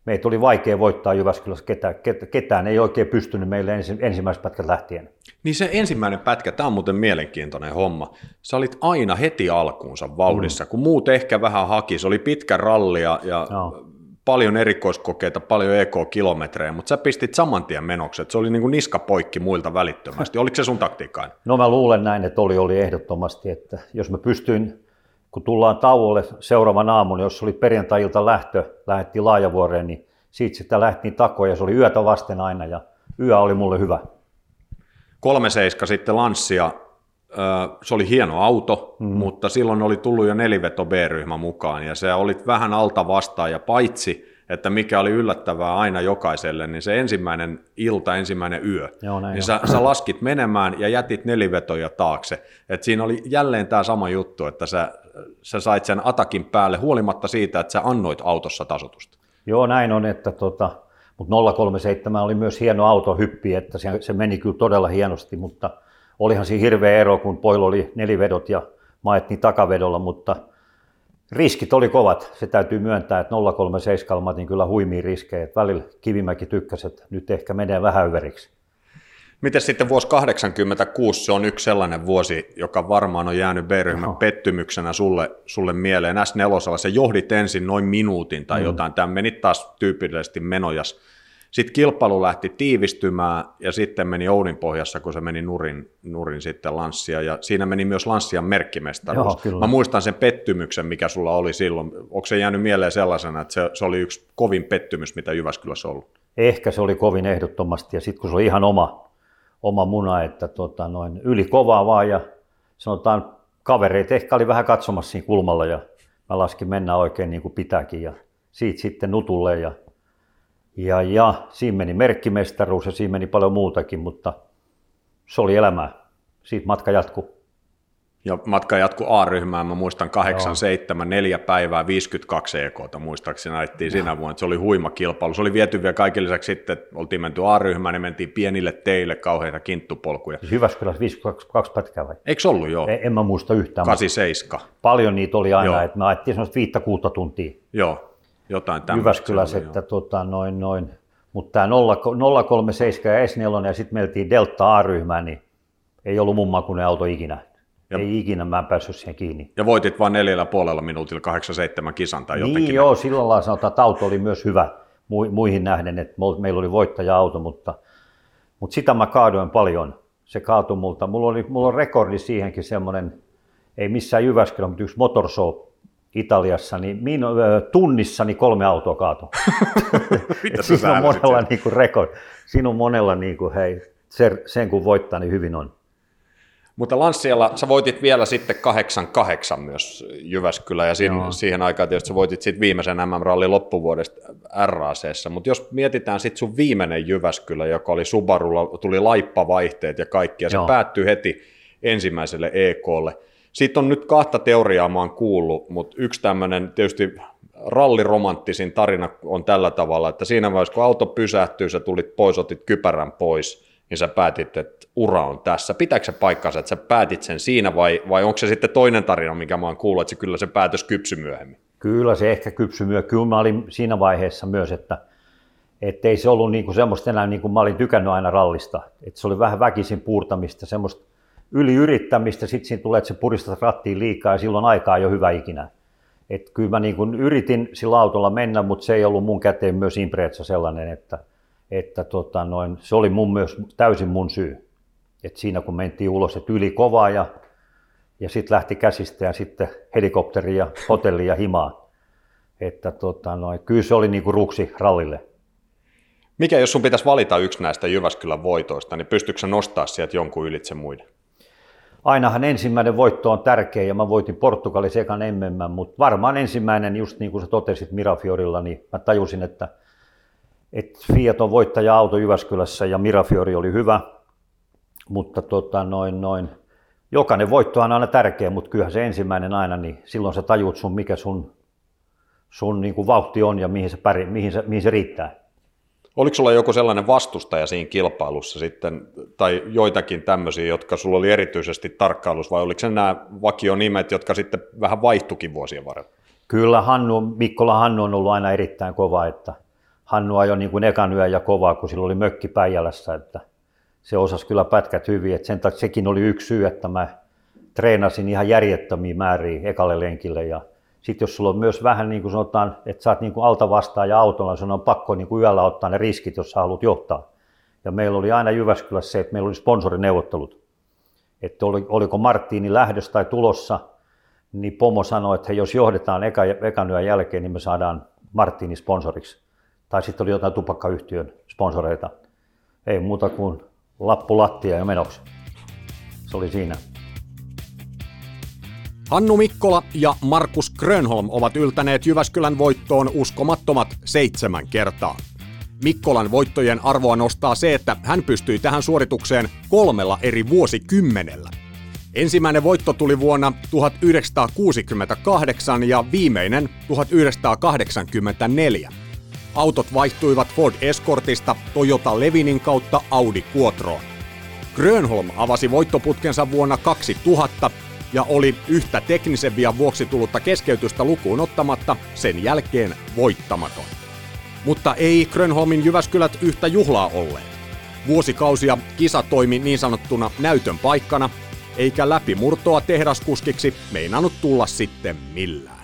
meitä oli vaikea voittaa Jyväskylässä ketään. Ketään ei oikein pystynyt meille ensimmäiset pätkät lähtien. Niin se ensimmäinen pätkä, tämä on muuten mielenkiintoinen homma. Sä olit aina heti alkuunsa vauhdissa, mm. kun muut ehkä vähän haki. Se oli pitkä ralli ja, ja no. paljon erikoiskokeita, paljon E K-kilometrejä, mutta sä pistit saman tien menokset. Se oli niin kuin niska poikki muilta välittömästi. Oliko se sun taktiikkaan? No mä luulen näin, että oli, oli ehdottomasti, että jos mä pystyin, kun tullaan tauolle seuraavan aamun, jos oli perjantai-ilta lähtö, lähdettiin Laajavuoreen, niin siitä sitä lähtiin takoon ja se oli yötä vasten aina ja yö oli mulle hyvä. kolme seiska sitten Lancia. Se oli hieno auto, mm. mutta silloin oli tullut jo neliveto B-ryhmä mukaan ja se oli vähän alta vastaan ja paitsi, että mikä oli yllättävää aina jokaiselle, niin se ensimmäinen ilta, ensimmäinen yö, Joo, niin sä, sä laskit menemään ja jätit nelivetoja taakse. Et siinä oli jälleen tämä sama juttu, että sä, sä sait sen atakin päälle huolimatta siitä, että sä annoit autossa tasoitusta. Joo, näin on, että tota, mutta nolla kolme seitsemän oli myös hieno autohyppi, että se, se meni kyllä todella hienosti, mutta olihan siinä hirveä ero, kun poilla oli nelivedot ja mä ajettiin takavedolla, mutta riskit oli kovat. Se täytyy myöntää, että nolla kolme seitsemän mä otin kyllä huimia riskejä. Välillä Kivimäki tykkäsi, että nyt ehkä menee vähän yveriksi. Miten sitten vuosi kahdeksankymmentäkuusi, se on yksi sellainen vuosi, joka varmaan on jäänyt B-ryhmän no. pettymyksenä sulle, sulle mieleen. S neljä, se johdit ensin noin minuutin tai mm. jotain. Tämä meni taas tyypillisesti menojas. Sitten kilpailu lähti tiivistymään ja sitten meni Ouninpohjassa, kun se meni nurin, nurin sitten Lanssia ja siinä meni myös Lanssian merkkimestaruus. Joo, mä muistan sen pettymyksen, mikä sulla oli silloin. Onko se jäänyt mieleen sellaisena, että se, se oli yksi kovin pettymys, mitä Jyväskylässä on ollut? Ehkä se oli kovin ehdottomasti ja sitten kun se oli ihan oma, oma muna, että tota noin, yli kovaa vaan ja sanotaan kavereet ehkä oli vähän katsomassa siinä kulmalla ja mä laskin mennä oikein niin kuin pitääkin ja siitä sitten nutulle ja Ja, ja siinä meni merkkimestaruus ja siinä meni paljon muutakin, mutta se oli elämää. Siitä matka jatkuu. Ja matka jatkuu A-ryhmään. Mä muistan kahdeksan seitsemän, neljä päivää, viisikymmentäkaksi E K:ta muistaakseni näittiin sinä vuonna. Se oli huima kilpailu. Se oli viety vielä kaiken lisäksi sitten, että oltiin menty A-ryhmään ja mentiin pienille teille kauheita kinttupolkuja. Siis Jyväskylässä viisikymmentäkaksi pätkää vai? Eikö ollut joo? En, en mä muista yhtään. kahdeksan seitsemän. Paljon niitä oli aina, että me ajettiin semmoista viittä kuutta tuntia. Joo. Jotain Jyväskylässä, että tota, noin, noin. Mutta tämä nolla kolme seitsemän ja S neljä ja sitten meiltiin Delta A-ryhmään, niin ei ollut mun makuinen auto ikinä. Ja ei ikinä, mä en päässyt siihen kiinni. Ja voitit vain neljällä puolella minuutilla kahdeksan seitsemän kisan tai jotenkin. Niin joo, sillä lailla sanotaan, että auto oli myös hyvä muihin nähden, että meillä oli voittaja-auto, mutta, mutta sitä mä kaadoin paljon. Se kaatui multa. Mulla, oli, mulla on rekordi siihenkin semmoinen, ei missään Jyväskylä, mutta yksi Motorshow Italiassa, niin min, tunnissani kolme autoa kaatui. Siinä on monella niinku rekord. Siinä on monella niinku, hei, sen kun voittaa, niin hyvin on. Mutta Lanssialla sä voitit vielä sitten kahdeksan kahdeksan myös Jyväskylä ja siihen, siihen aikaan tietysti sä voitit sitten viimeisen M M-rallin loppuvuodesta RAC:ssä, mutta jos mietitään sitten sun viimeinen Jyväskylä, joka oli Subarulla, tuli laippavaihteet ja kaikki ja se päättyi heti ensimmäiselle E K:lle. Siitä on nyt kahta teoriaa mä oon kuullut, mutta yksi tämmöinen tietysti ralliromanttisin tarina on tällä tavalla, että siinä vaiheessa kun auto pysähtyy, sä tulit pois, otit kypärän pois, niin sä päätit, että ura on tässä. Pitääkö se paikkansa, että sä päätit sen siinä vai, vai onko se sitten toinen tarina, mikä mä oon kuullut, että se kyllä se päätös kypsy myöhemmin? Kyllä se ehkä kypsy myöhemmin. Kyllä mä olin siinä vaiheessa myös, että ei se ollut niinku semmoista enää niin kuin mä olin tykännyt aina rallista. Että se oli vähän väkisin puurtamista, semmoista yliyrittämistä, sitten siinä tulee, että se puristat rattiin liikaa ja silloin aikaa ei ole hyvä ikinä. Et kyllä mä niin kun yritin sillä autolla mennä, mutta se ei ollut mun käteen myös Impreza sellainen, että, että tota noin, se oli mun myös täysin mun syy. Et siinä kun mentiin ulos, että yli kovaa ja, ja sitten lähti käsistä ja sitten helikopteri ja hotelli ja himaa. Että tota noin, kyllä se oli niin kuin ruksi rallille. Mikä jos sun pitäisi valita yksi näistä Jyväskylän voitoista, niin pystytkö sä nostaa sieltä jonkun ylitse muiden? Ainahan ensimmäinen voitto on tärkeä ja mä voitin Portugalissa ekan M M, mutta varmaan ensimmäinen, just niin kuin sä totesit Mirafiorilla, niin mä tajusin, että, että Fiat on voittaja-auto Jyväskylässä ja Mirafiori oli hyvä, mutta tota, noin, noin. Jokainen voitto on aina tärkeä, mutta kyllähän se ensimmäinen aina, niin silloin sä tajut sun, mikä sun, sun niin kuin vauhti on ja mihin se, pär, mihin se, mihin se riittää. Oliko sulla joku sellainen vastustaja siinä kilpailussa sitten, tai joitakin tämmöisiä, jotka sulla oli erityisesti tarkkailussa, vai oliko se nämä vakionimet, jotka sitten vähän vaihtuikin vuosien varrella? Kyllä Hannu, Mikkola Hannu on ollut aina erittäin kova, että Hannu ajoi niin kuin ekan yön ja kovaa, kun sillä oli mökki Päijälässä, että se osasi kyllä pätkät hyvin, että sen takia sekin oli yksi syy, että mä treenasin ihan järjettömiä määriä ekalle lenkille ja sitten jos sulla on myös vähän niin kuin sanotaan, että sä oot niin kuin alta vastaaja autolla, niin on pakko niin kuin yöllä ottaa ne riskit, jos sä haluat johtaa. Ja meillä oli aina Jyväskylässä se, että meillä oli sponsorineuvottelut. Että oliko Marttiini lähdössä tai tulossa, niin pomo sanoi, että jos johdetaan eka, ekan yön jälkeen, niin me saadaan Marttiini sponsoriksi. Tai sitten oli jotain tupakkayhtiön sponsoreita. Ei muuta kuin lappu lattia ja menoksi. Se oli siinä. Hannu Mikkola ja Markus Grönholm ovat yltäneet Jyväskylän voittoon uskomattomat seitsemän kertaa. Mikkolan voittojen arvoa nostaa se, että hän pystyi tähän suoritukseen kolmella eri vuosikymmenellä. Ensimmäinen voitto tuli vuonna tuhatyhdeksänsataakuusikymmentäkahdeksan ja viimeinen tuhatyhdeksänsataakahdeksankymmentäneljä. Autot vaihtuivat Ford Escortista Toyota Levinin kautta Audi Quattroon. Grönholm avasi voittoputkensa vuonna kaksituhatta. Ja oli yhtä teknisen vian vuoksi tullutta keskeytystä lukuun ottamatta sen jälkeen voittamaton. Mutta ei Grönholmin Jyväskylät yhtä juhlaa olleet. Vuosikausia kisa toimi niin sanottuna näytön paikkana, eikä läpimurtoa tehdaskuskiksi meinannut tulla sitten millään.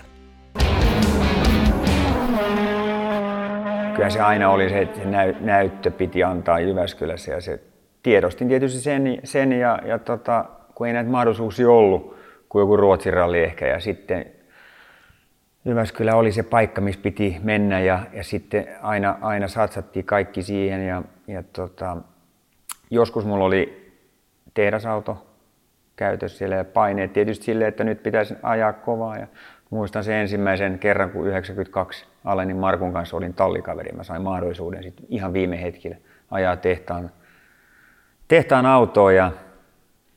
kyllä se aina oli se, että näyttö piti antaa Jyväskylässä ja se tiedostin tietysti sen, sen ja, ja tota, kun ei näitä mahdollisuuksia ollut, kuin joku Ruotsin ralli ehkä ja sitten Jyväskylä oli se paikka, missä piti mennä ja, ja sitten aina, aina satsattiin kaikki siihen ja, ja tota, joskus mulla oli tehdasauto käytössä siellä ja paineet tietysti silleen, että nyt pitäisi ajaa kovaa ja muistan sen ensimmäisen kerran, kun yhdeksänkymmentäkaksi Alenin Markun kanssa olin tallikaveri. Mä sain mahdollisuuden sit ihan viime hetkellä ajaa tehtaan, tehtaan autoon ja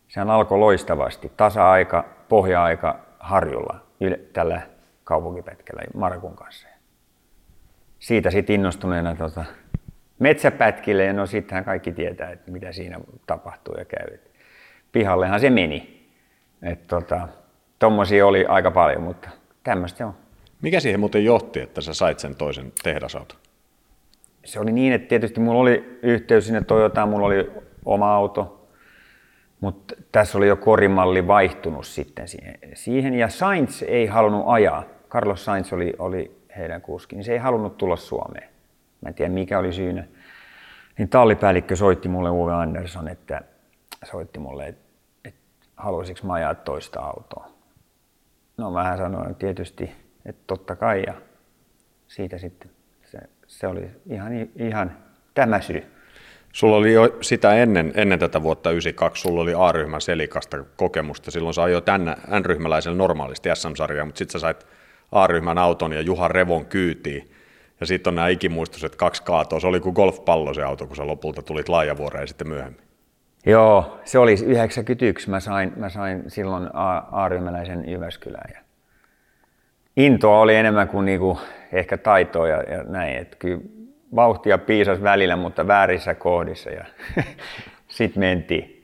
sehän alkoi loistavasti. Tasa-aika, pohja-aika Harjulla tällä kaupunkipätkällä Markun kanssa. Siitä sitten innostuneena tota, metsäpätkille ja no sittenhän kaikki tietää, että mitä siinä tapahtuu ja käy. Pihallehan se meni. Et, tota, Tommosia oli aika paljon, mutta tämmöistä on. Mikä siihen muuten johti, että sä sait sen toisen tehdasauton? Se oli niin, että tietysti mulla oli yhteys sinne Toyotaan, mulla oli oma auto, mutta tässä oli jo korimalli vaihtunut sitten siihen. Ja Sainz ei halunnut ajaa, Carlos Sainz oli, oli heidän kuski, niin se ei halunnut tulla Suomeen. Mä en tiedä mikä oli syynä. Niin tallipäällikkö soitti mulle Uwe Andersson, että soitti mulle, että, että haluaisinko mä ajaa toista autoa. No mähän sanoin tietysti, että totta kai ja siitä sitten se, se oli ihan, ihan tämä syy. Sulla oli jo sitä ennen, ennen tätä vuotta yhdeksänkymmentäkaksi, sulla oli A-ryhmän selikasta kokemusta. Silloin sä ajoi tänne N-ryhmäläisellä normaalisti S M-sarjaa, mutta sitten sä sait A-ryhmän auton ja Juha Revon kyytiin. Ja sitten on nämä ikimuistuiset kaksi kaatoa. Se oli kuin golfpallo se auto, kun sä lopulta tulit Laajavuoreen sitten myöhemmin. Joo, se oli yhdeksänkymmentäyksi. Mä sain, mä sain silloin A-ryhmäläisen Jyväskylään. Ja intoa oli enemmän kuin niinku ehkä taitoa ja, ja näin. Et kyllä vauhtia piisasi välillä, mutta väärissä kohdissa. Ja sitten mentiin.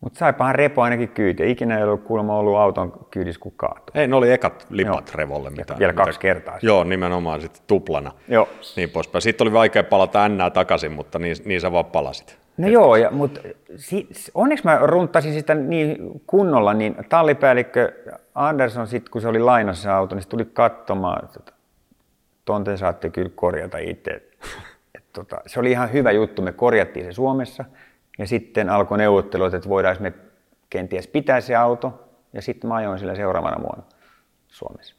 Mutta saipahan Repo ainakin kyytiä. Ikinä ei ollut kuulemma ollut auton kyydissä kuin kaatui. Ei, ne oli ekat lipat joo. Revolle. Mitä, vielä kaksi mitä, kertaa. Sitä. Joo, nimenomaan sitten tuplana. Joo. Niin poispäin. Sitten oli vaikea palata ennää takaisin, mutta niin, niin sä vaan palasit. No joo, ja, mutta onneksi mä runttasin sitä niin kunnolla, niin tallipäällikkö Andersson sitten, kun se oli lainassa se auto, niin se tuli katsomaan, että ton te saatte kyllä korjata itse. Et, tota, se oli ihan hyvä juttu, me korjattiin se Suomessa ja sitten alkoi neuvottelut, että voidaan me kenties pitää se auto ja sitten mä ajoin sillä seuraavana vuonna Suomessa.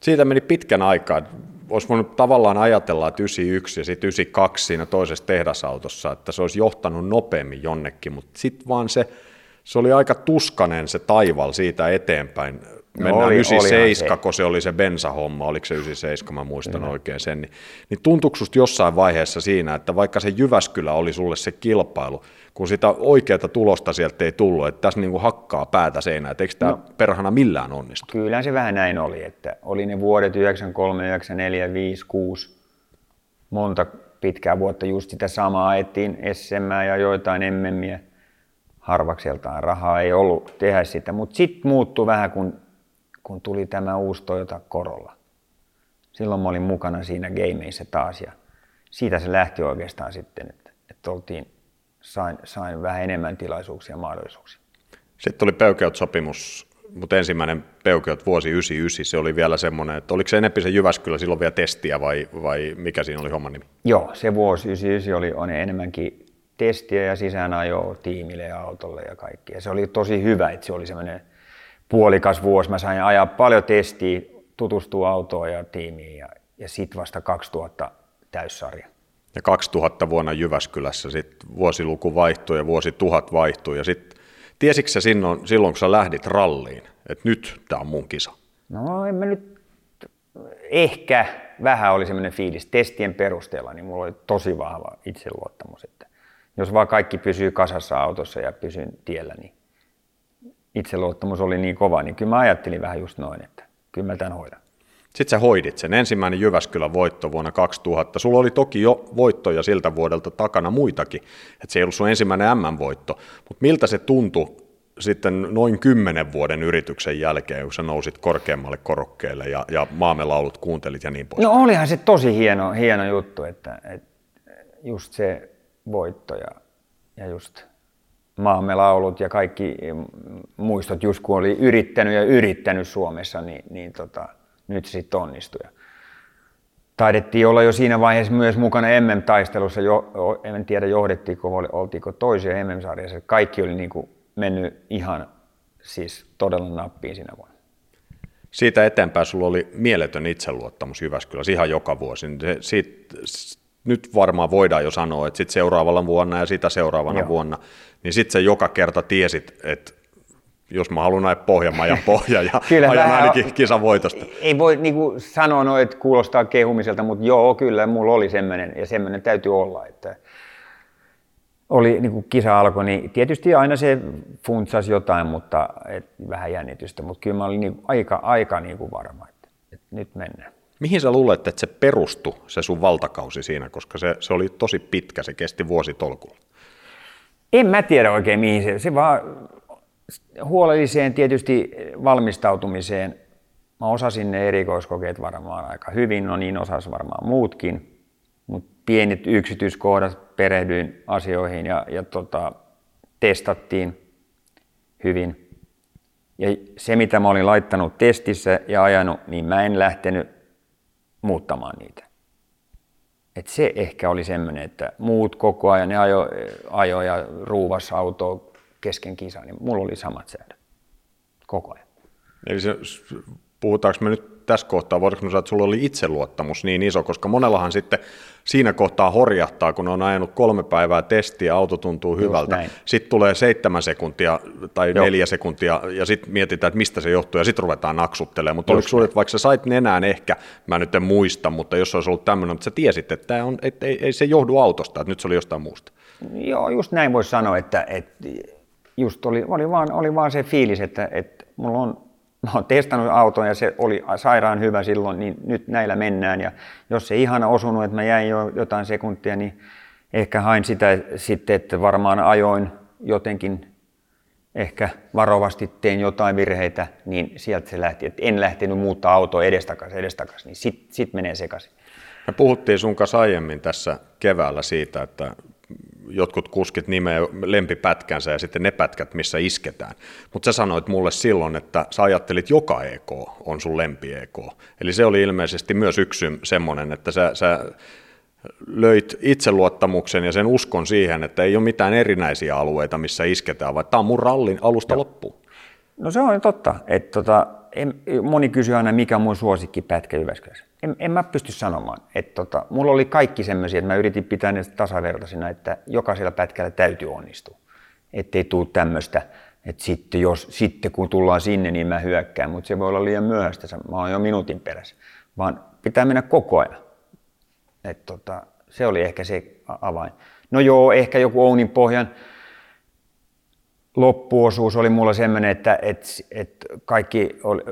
Siitä meni pitkän aikaa. Olisi voinut tavallaan ajatella, että yhdeksänkymmentäyksi ja sitten yhdeksänkymmentäkaksi siinä toisessa tehdasautossa, että se olisi johtanut nopeammin jonnekin, mutta sitten vaan se, se oli aika tuskanen se taival siitä eteenpäin. Mennään no oli, yhdeksänkymmentäseitsemän, kun se oli se bensahomma, oliko se yhdeksänkymmentäseitsemän, mä muistan mm. oikein sen. Niin, niin tuntuiko susta jossain vaiheessa siinä, että vaikka se Jyväskylä oli sulle se kilpailu, kun sitä oikeata tulosta sieltä ei tullut, että tässä niinku hakkaa päätä seinää, että eikö tämä no, perhana millään onnistu? Kyllä se vähän näin oli, että oli ne vuodet yhdeksänkymmentäkolme, yhdeksänkymmentäneljä, yhdeksänkymmentäviisi, yhdeksänkymmentäkuusi, monta pitkää vuotta just sitä samaa ajettiin, S M:ää ja joitain emmemmiä, harvakseltaan rahaa ei ollut tehdä sitä, mutta sitten muuttui vähän, kun kun tuli tämä uusi Toyota Corolla. Silloin mä olin mukana siinä gameissa taas ja siitä se lähti oikeastaan sitten, että, että oltiin, sain, sain vähän enemmän tilaisuuksia ja mahdollisuuksia. Sitten tuli Peugeot-sopimus, mutta ensimmäinen Peugeot vuosi yhdeksänkymmentäyhdeksän, se oli vielä semmoinen, että oliko se enemmän se Jyväskylä silloin vielä testiä vai, vai mikä siinä oli homman nimi? Joo, se vuosi yhdeksänkymmentäyhdeksän oli, oli enemmänkin testiä ja sisäänajoa tiimille ja autolle ja kaikkea. Se oli tosi hyvä, että se oli semmoinen puolikas vuosi. Mä sain ajaa paljon testiä, tutustua autoon ja tiimiin ja, ja sitten vasta kaksituhatta täyssarja. Ja kaksituhatta vuonna Jyväskylässä sitten vuosiluku vaihtui ja vuosituhat vaihtui ja sitten tiesitkö sä silloin, silloin kun sä lähdit ralliin, että nyt tää on mun kisa? No en mä nyt, ehkä vähän oli semmoinen fiilis testien perusteella, niin mulla oli tosi vahva itseluottamus, että jos vaan kaikki pysyy kasassa autossa ja pysyn tiellä, niin itseluottamus oli niin kova, niin kyllä mä ajattelin vähän just noin, että kyllä mä tämän hoidan. Sitten sä hoidit sen. Ensimmäinen Jyväskylän voitto vuonna kaksituhatta. Sulla oli toki jo voittoja siltä vuodelta takana muitakin, että se ei ollut sun ensimmäinen M M-voitto. Mutta miltä se tuntui sitten noin kymmenen vuoden yrityksen jälkeen, kun sä nousit korkeammalle korokkeelle ja, ja maamme laulut kuuntelit ja niin pois? No olihan se tosi hieno, hieno juttu, että, että just se voitto ja, ja just maamme laulut ja kaikki muistot, just kun oli yrittänyt ja yrittänyt Suomessa, niin, niin tota, nyt se sitten onnistui. Taidettiin olla jo siinä vaiheessa myös mukana M M-taistelussa, jo, en tiedä johdettiinko, oltiinko toisia M M-sarjassa. Kaikki oli niin kuin mennyt ihan siis todella nappiin siinä vuonna. Siitä eteenpäin sulla oli mieletön itseluottamus Jyväskylässä ihan joka vuosi. Siitä, nyt varmaan voidaan jo sanoa, että sit seuraavalla vuonna ja sitä seuraavana Joo. vuonna, niin sitten sä joka kerta tiesit, että jos mä haluan ajaa Pohjanmaa ja pohja ja ajan ainakin kisavoitosta. Ei voi niin kuin sanoa noin, että kuulostaa kehumiselta, mutta joo, kyllä mulla oli semmoinen ja semmoinen täytyy olla. Että oli, niin kuin kisa alkoi, niin tietysti aina se funtsasi jotain, mutta et, vähän jännitystä, mutta kyllä mä olin niin kuin, aika, aika niin kuin varma, että, että nyt mennään. Mihin sä luulet, että se perustui se sun valtakausi siinä, koska se, se oli tosi pitkä, se kesti vuositolkulla? En mä tiedä oikein mihin se, se vaan... Huolelliseen tietysti valmistautumiseen. Mä osasin ne erikoiskokeet varmaan aika hyvin, no niin osas varmaan muutkin, mutta pienet yksityiskohdat, perehdyin asioihin ja, ja tota, testattiin hyvin. Ja se mitä mä olin laittanut testissä ja ajanut, niin mä en lähtenyt muuttamaan niitä. Et se ehkä oli semmoinen, että muut koko ajan ne ajo, ajo ja ruuvas autoa kesken kisaan, niin mulla oli samat säädöt koko ajan. Eli se, puhutaanko me nyt tässä kohtaa, voidaanko me sanoa, että sulla oli itseluottamus niin iso, koska monellahan sitten siinä kohtaa horjahtaa, kun on ajanut kolme päivää testiä, auto tuntuu hyvältä, sitten tulee seitsemän sekuntia tai Joo. neljä sekuntia ja sitten mietitään, että mistä se johtuu ja sitten ruvetaan naksuttelemaan, mutta oliko sulla, että vaikka sä sait nenään ehkä, mä nyt en muista, mutta jos olisi ollut tämmöinen, mutta sä tiesit, että tää on, et, ei, ei se johdu autosta, että nyt se oli jostain muusta. Joo, just näin voisi sanoa, että et, Just oli, oli, vaan, oli vaan se fiilis, että, että mulla on, mä oon testannut auton ja se oli sairaan hyvä silloin, niin nyt näillä mennään. Ja jos se ihana osunut, että mä jäin jo jotain sekuntia, niin ehkä hain sitä sitten, että varmaan ajoin jotenkin, ehkä varovasti tein jotain virheitä, niin sieltä se lähti, että en lähtenyt muuttaa autoa edestakaisin, edestakas, niin sit, sit menee sekaisin. Me puhuttiin sun kanssa aiemmin tässä keväällä siitä, että jotkut kuskit nimeä lempipätkänsä ja sitten ne pätkät, missä isketään. Mutta sä sanoit mulle silloin, että sä ajattelit, että joka E K on sun lempi E K. Eli se oli ilmeisesti myös yksi semmoinen, että sä, sä löit itseluottamuksen ja sen uskon siihen, että ei ole mitään erinäisiä alueita, missä isketään, vaan tämä on mun rallin alusta loppuun. No se on totta. Että tota, en, moni kysyy aina, mikä on mun suosikkipätkä Jyväskylässä. En, en mä pysty sanomaan. Että tota, mulla oli kaikki semmoisia, että mä yritin pitää ne tasavertaisina, että jokaisella pätkällä täytyy onnistua. Ettei tule tämmöistä, että sitten, jos, sitten kun tullaan sinne, niin mä hyökkään, mutta se voi olla liian myöhäistä, mä oon jo minuutin perässä. Vaan pitää mennä koko ajan. Et tota, se oli ehkä se avain. No joo, ehkä joku Ounin pohjan loppuosuus oli mulla semmoinen, että et, et kaikki oli,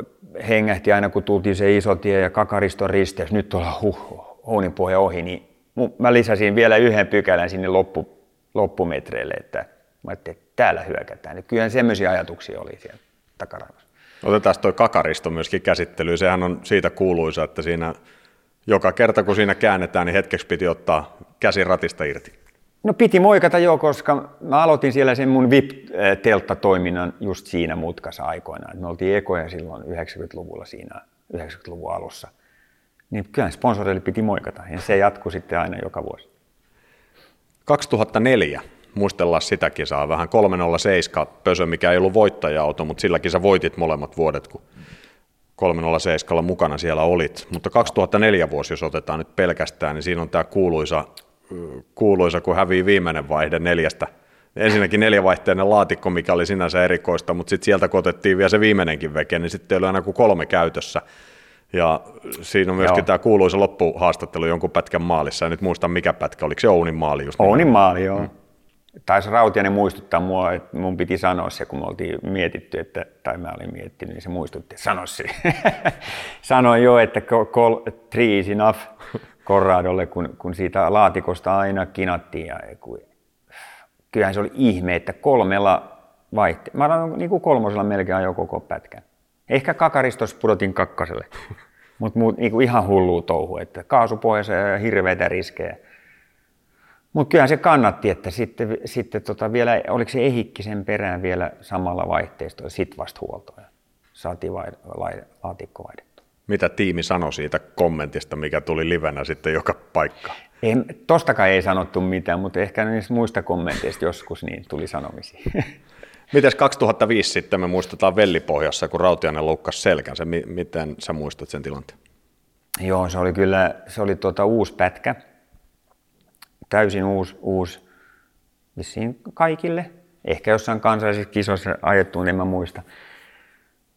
hengähti aina, kun tultiin se isotie ja Kakariston risteys, nyt ollaan huh, Ouninpohja ohi, niin mä lisäsin vielä yhden pykälän sinne loppu, loppumetreille, että mä ajattelin, että täällä hyökätään. Et kyllähän semmoisia ajatuksia oli siellä takaraivassa. Otetaan toi Kakaristo myöskin käsittelyyn, sehän on siitä kuuluisa, että siinä joka kerta kun siinä käännetään, niin hetkeksi piti ottaa käsi ratista irti. No piti moikata jo, koska mä aloitin siellä sen mun V I P-telttatoiminnan just siinä mutkassa aikoinaan. Me oltiin ekoja silloin yhdeksänkymmentäluvulla siinä, yhdeksänkymmentäluvun alussa. Niin kyllähän sponsorille piti moikata ja se jatkui sitten aina joka vuosi. kaksituhattaneljä, muistellaan sitä kisaa vähän, kolme nolla seitsemän Pösö, mikä ei ollut voittaja-auto, mutta silläkin sä voitit molemmat vuodet, kun kolme nolla seitsemän mukana siellä olit. Mutta kaksituhattaneljä vuosi, jos otetaan nyt pelkästään, niin siinä on tää kuuluisa... kuuluisa, kun hävii viimeinen vaihde neljästä. Ensinnäkin neljävaihteinen laatikko, mikä oli sinänsä erikoista, mutta sitten sieltä kotettiin vielä se viimeinenkin veke, niin sitten ei ole aina kuin kolme käytössä. Ja siinä on myöskin joo. tämä kuuluisa loppuhaastattelu jonkun pätkän maalissa. En nyt muista mikä pätkä, oliko se Ounin maali? Just Ounin minä? maali, joo. Hmm. Taisi Rautiainen muistuttaa mua, että mun piti sanoa se, kun me oltiin mietitty, että, tai mä olin miettinyt, niin se muistutti, että sano se. Sanoin jo, että call, three is enough. Corradolle, kun, kun siitä laatikosta aina kinattiin. Ja, kun, kyllähän se oli ihme, että kolmella vaihteen. Mä olen niin kuin kolmosella melkein ajoin koko pätkän. Ehkä Kakaristossa pudotin kakkaselle, mutta niin ihan hullua touhu, että kaasupohjassa ja hirveitä riskejä. Mutta kyllähän se kannatti, että sitten, sitten tota vielä, oliko se Ehikkisen perään vielä samalla vaihteistolla, sit vasta huoltoa. Saatiin laatikko vaihdettua. Mitä tiimi sanoi siitä kommentista, mikä tuli livenä sitten joka paikkaan? Tostakaan ei sanottu mitään, mutta ehkä niistä muista kommenteista joskus niin tuli sanomisia. Mites kaksituhattaviisi sitten me muistetaan Vellipohjassa, kun Rautiainen loukkasi selkänsä? Miten sä muistat sen tilanteen? Joo, se oli kyllä se oli tuota uusi pätkä. Täysin uusi, uusi vissiin kaikille. Ehkä jossain kansallisissa kisoissa ajettuun, en mä muista.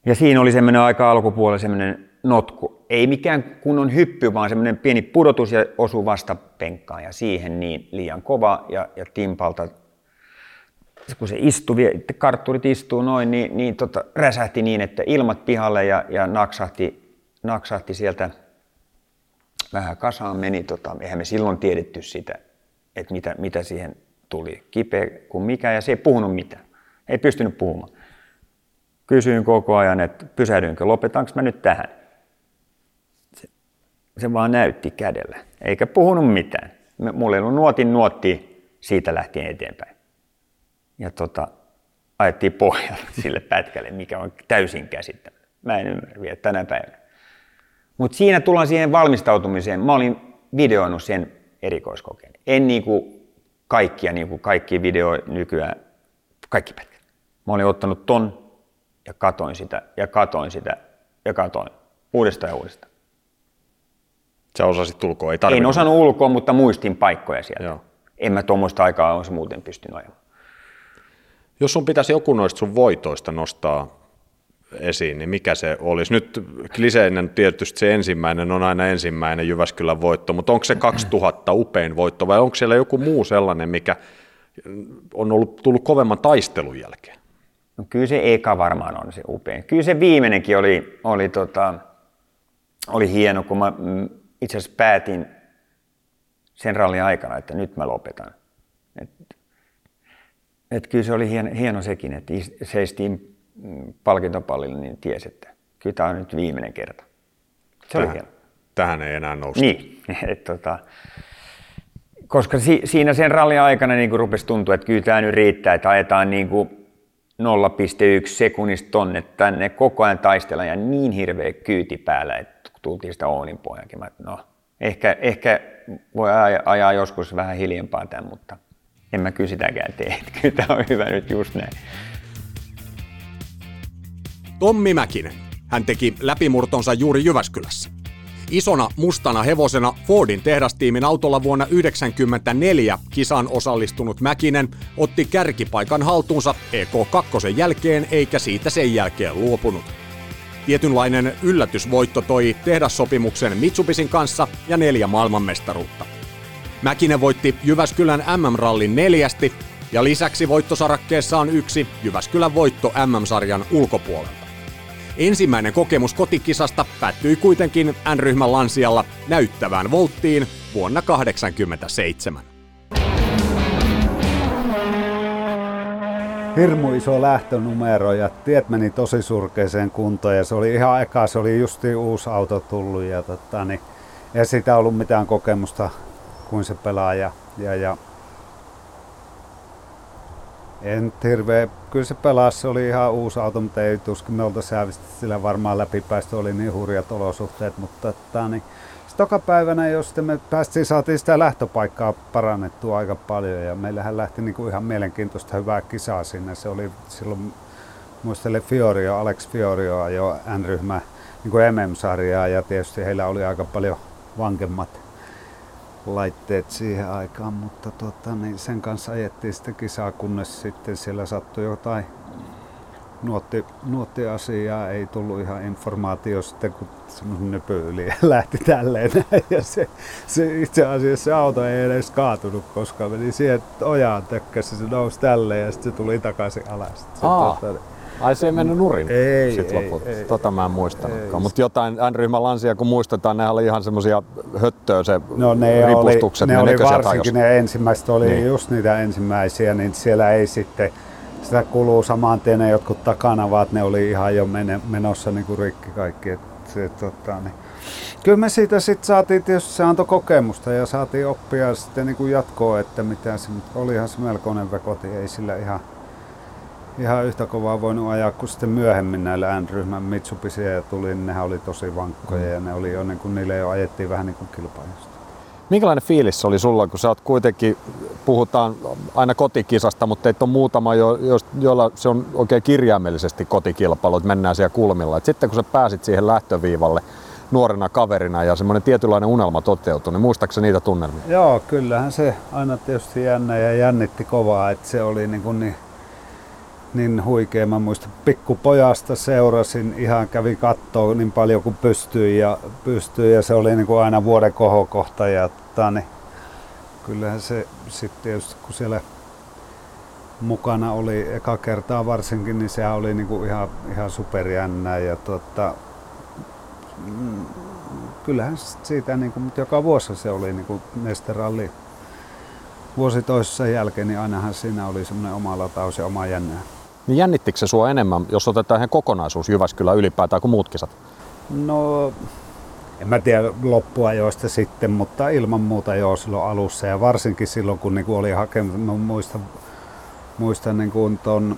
Ja siinä oli semmoinen aika alkupuolella semmoinen notku. Ei mikään kunnon hyppy, vaan semmoinen pieni pudotus ja osui vasta penkkaan ja siihen niin liian kova ja, ja timpalta. Kun se istui, kartturit istuu noin, niin, niin tota, räsähti niin, että ilmat pihalle ja, ja naksahti, naksahti sieltä vähän kasaan meni. Tota, eihän me silloin tiedetty sitä, että mitä, mitä siihen tuli. Kipeä kuin mikä ja se ei puhunut mitään. Ei pystynyt puhumaan. Kysyin koko ajan, että pysähdyinkö, lopetanko mä nyt tähän. Se, se vaan näytti kädellä, eikä puhunut mitään. Mulla ei ollut nuotin nuotti, siitä lähtien eteenpäin. Ja tota, ajettiin pohjalle sille pätkälle, mikä on täysin käsittämätöntä. Mä en ymmärrä vielä tänä päivänä. Mutta siinä tullaan siihen valmistautumiseen. Mä olin videoinut sen erikoiskokeen. En niinku kaikkia, niinku kaikki video nykyään, kaikki pätkät. Mä olin ottanut ton. Ja katoin sitä, ja katoin sitä, ja katoin. Uudestaan ja uudestaan. Sä osasit ulkoa, ei tarvinnut. En osannut ulkoa, mutta muistin paikkoja sieltä. Joo. En mä tuommoista aikaa olisi muuten pystynyt ajamaan. Jos sun pitäisi joku noista sun voitoista nostaa esiin, niin mikä se olisi? Nyt kliseinen tietysti se ensimmäinen on aina ensimmäinen Jyväskylän voitto, mutta onko se kaksituhatta upein voitto vai onko siellä joku muu sellainen, mikä on ollut, tullut kovemman taistelun jälkeen? No kyllä se eka varmaan on se upein. Kyllä se viimeinenkin oli, oli, tota, oli hieno, kun mä itse asiassa päätin sen rallin aikana, että nyt mä lopetan. Et, et kyllä se oli hieno, hieno sekin, että seistiin palkintopallilla niin tiesi, että kyllä tämä on nyt viimeinen kerta. Se tähän, oli hieno. Tähän ei enää nousta. Niin, et, tota, koska si, siinä sen rallin aikana niin rupesi tuntua, että kyllä tämä nyt riittää, että ajetaan niin kuin nolla pilkku yksi sekunnista tonne tänne, koko ajan taistella ja niin hirveä kyyti päällä, että tultiin sitä Oonin pohjankin. Mä, no, ehkä, ehkä voi ajaa, ajaa joskus vähän hiljempaa tämän, mutta en mä kyllä sitäkään tee. Kyllä tämä on hyvä nyt just näin. Tommi Mäkinen. Hän teki läpimurtonsa juuri Jyväskylässä. Isona mustana hevosena Fordin tehdastiimin autolla vuonna yhdeksänkymmentäneljä kisaan osallistunut Mäkinen otti kärkipaikan haltuunsa E K kaksi jälkeen eikä siitä sen jälkeen luopunut. Tietynlainen yllätysvoitto toi tehdassopimuksen Mitsubisin kanssa ja neljä maailmanmestaruutta. Mäkinen voitti Jyväskylän M M-rallin neljästi ja lisäksi voittosarakkeessa on yksi Jyväskylän voitto M M-sarjan ulkopuolelta. Ensimmäinen kokemus kotikisasta päättyi kuitenkin N-ryhmän lansialla näyttävään volttiin vuonna kahdeksankymmentäseitsemän. Hirmu iso lähtönumero ja tiet meni tosi surkeeseen kuntoon ja se oli ihan eka, se oli justiin uusi auto tullut ja tota, niin, ei siitä ollut mitään kokemusta kuin se pelaaja. Ja, ja. En hirveä, kyllä se pelasi, se oli ihan uusi auto, mutta ei tuskin me oltaisiin hävistä sillä varmaan läpipäästä, oli niin hurjat olosuhteet, mutta että, niin, toka päivänä jo sitten me päästiin, saatiin sitä lähtöpaikkaa parannettua aika paljon ja meillähän lähti niin kuin ihan mielenkiintoista hyvää kisaa sinne, se oli silloin muistelen Fiorio, Alex Fiorioa jo N-ryhmä niin kuin M M-sarjaa ja tietysti heillä oli aika paljon vankemmat laitteet siihen aikaan, mutta tuota, niin sen kanssa ajettiin sitä kisaa, kunnes sitten siellä sattui jotain nuotti, nuottiasiaa, ei tullut ihan informaatio sitten, kun semmoisen nöpöyli lähti tälleen ja se, se itse asiassa se auto ei edes kaatunut, koska meni siihen ojaan tökkäsi, se nousi tälleen ja sitten se tuli takaisin alas. Se, tuota, ai se ei mennyt nurin ei, sitten lopulta, tota mä en muistanutkaan, mutta jotain N-ryhmän lansia kun muistetaan, nehän oli ihan semmosia höttöä se no, ne ripustukset. Oli, ne, ne oli varsinkin ne ensimmäiset, oli niin. Just niitä ensimmäisiä, niin siellä ei sitten, sitä kuluu saman tien ne jotkut takana, vaan ne oli ihan jo menossa niin kuin rikki kaikki. Et, se, tota, niin. Kyllä me siitä sitten saatiin, tietysti se antoi kokemusta ja saatiin oppia ja sitten niin kuin jatkoa, että mitä se, olihan se melkoinen vekoti, ei sillä ihan ihan yhtä kovaa voinut ajaa kuin sitten myöhemmin näillä N-ryhmän Mitsubishia ja tuli, nehän oli tosi vankkoja ja ne oli jo, niin kuin, niille jo ajettiin vähän niin kuin kilpailusta. Minkälainen fiilis oli sulla, kun sä oot kuitenkin, puhutaan aina kotikisasta, mutta teitä on muutama, jo, joilla se on oikein kirjaimellisesti kotikilpailu, että mennään siellä kulmilla. Et sitten kun sä pääsit siihen lähtöviivalle nuorena kaverina ja semmoinen tietynlainen unelma toteutui, niin muistaaksä niitä tunnelmia? Joo, kyllähän se aina tietysti jännä ja jännitti kovaa, että se oli niin kuin niin, niin huikea. Mä muistan, pikkupojasta seurasin, ihan kävin kattoo niin paljon kuin pystyi ja, pystyi, ja se oli niin kuin aina vuoden kohokohta. Ja, niin kyllähän se sitten tietysti, kun siellä mukana oli eka kertaa varsinkin, niin sehän oli niin kuin ihan, ihan superjännää. Ja, tuota, mm, kyllähän siitä, niin kuin, mutta joka vuosi se oli niin kuin Nesteralli. Vuosi toisessa jälkeen, niin ainahan siinä oli semmoinen oma lataus ja oma jännää. Niin jännittikö se sua enemmän, jos otetaan ihan kokonaisuus Jyväskylän ylipäätään kuin muut kisat? No, en mä tiedä loppuajoista sitten, mutta ilman muuta joo silloin alussa. Ja varsinkin silloin, kun niinku oli hakenut, muistan, muistan niinku ton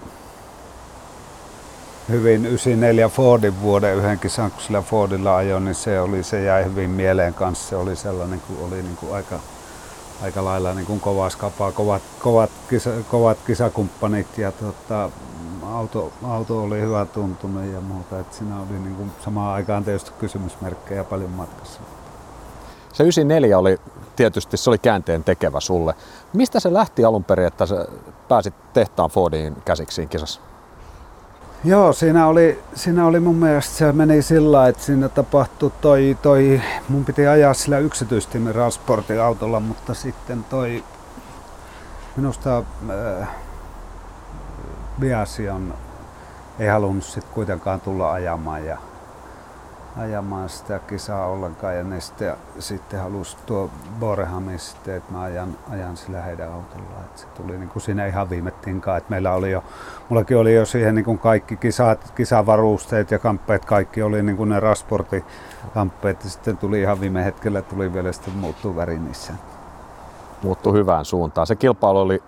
hyvin yhdeksänkymmentäneljä Fordin vuoden yhden kisan, kun sillä Fordilla ajoi, niin se, oli, se jäi hyvin mieleen kanssa. Se oli sellainen, kun oli niinku aika... aika lailla niin kuin kovaa skapaa, kovat, kovat, kisa, kovat kisakumppanit ja tota, auto, auto oli hyvä tuntunut ja muuta. Et siinä oli niin kuin samaan aikaan tietysti kysymysmerkkejä paljon matkassa. Se yhdeksänkymmentäneljä oli tietysti se oli käänteen tekevä sulle. Mistä se lähti alun perin, että sä pääsit tehtaan Fordiin käsiksiin kisassa? Joo, siinä oli, siinä oli mun mielestä se meni sillä, että siinä tapahtui toi, toi mun piti ajaa sillä yksityistimme Rasportin autolla, mutta sitten toi minusta äh, Biasion ei halunnut sit kuitenkaan tulla ajamaan ja ajamaan sitä kisaa ollenkaan ja ne sitten, sitten halusi tuo Borehami sitten, että mä ajan, ajan sillä heidän autollaan. Et se tuli niin kuin siinä ihan viimettinkaan, että meillä oli jo, mullakin oli jo siihen niin kuin kaikki kisat, kisavarusteet ja kamppeet, kaikki oli niin kuin ne rasportikamppeet ja sitten tuli ihan viime hetkellä, tuli vielä sitten muuttuu väri niissä. Muuttui hyvään suuntaan. Se kilpailu oli,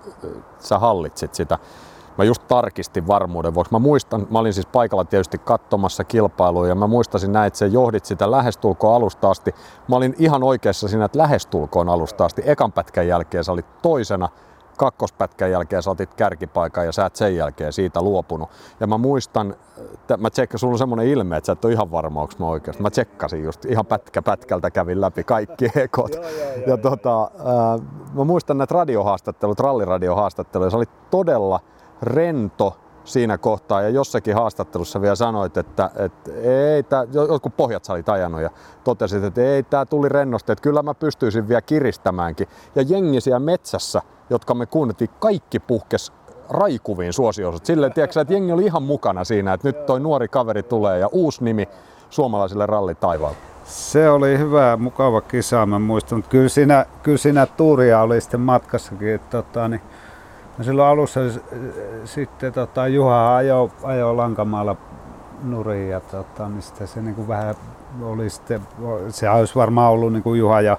sä hallitsit sitä. Mä just tarkistin varmuuden vuoksi. Mä muistan, mä olin siis paikalla tietysti katsomassa kilpailua ja mä muistasin näin, että sä johdit sitä lähestulkoon alusta asti. Mä olin ihan oikeassa siinä, että lähestulkoon alusta asti. Ekan pätkän jälkeen sä olit toisena, kakkospätkän jälkeen sä otit kärkipaikan ja sä et sen jälkeen siitä luopunut. Ja mä muistan, että mä tsekkasin, sulla on semmonen ilme, että sä et ole ihan varma, onko mä oikeasti. Mä tsekkasin just, ihan pätkä pätkältä kävin läpi kaikki ekot. Joo, joo, joo, ja tota, äh, mä muistan näitä radiohaastattelut, ralliradiohaastatteluja, sä olit todella rento siinä kohtaa ja jossakin haastattelussa vielä sanoit, että, että ei, tää, jotkut pohjat sä olit ajanut ja totesit, että ei, tää tuli rennosti, että kyllä mä pystyisin vielä kiristämäänkin. Ja jengi siellä metsässä, jotka me kuunneltiin, kaikki puhkes raikuviin suosioosat. Silleen, tiedätkö, että jengi oli ihan mukana siinä, että nyt toi nuori kaveri tulee ja uusi nimi suomalaiselle rallitaivaalle. Se oli hyvä, mukava kisa, mä muistan. Kyllä siinä, kyllä siinä tuuria oli sitten matkassakin, että tota, niin no silloin alussa sitten tota, Juha ajoi ajo Lankamaalla nurin ja tota, niin se niin kuin vähän oli sitten, se olisi varmaan ollut niin kuin Juha, ja,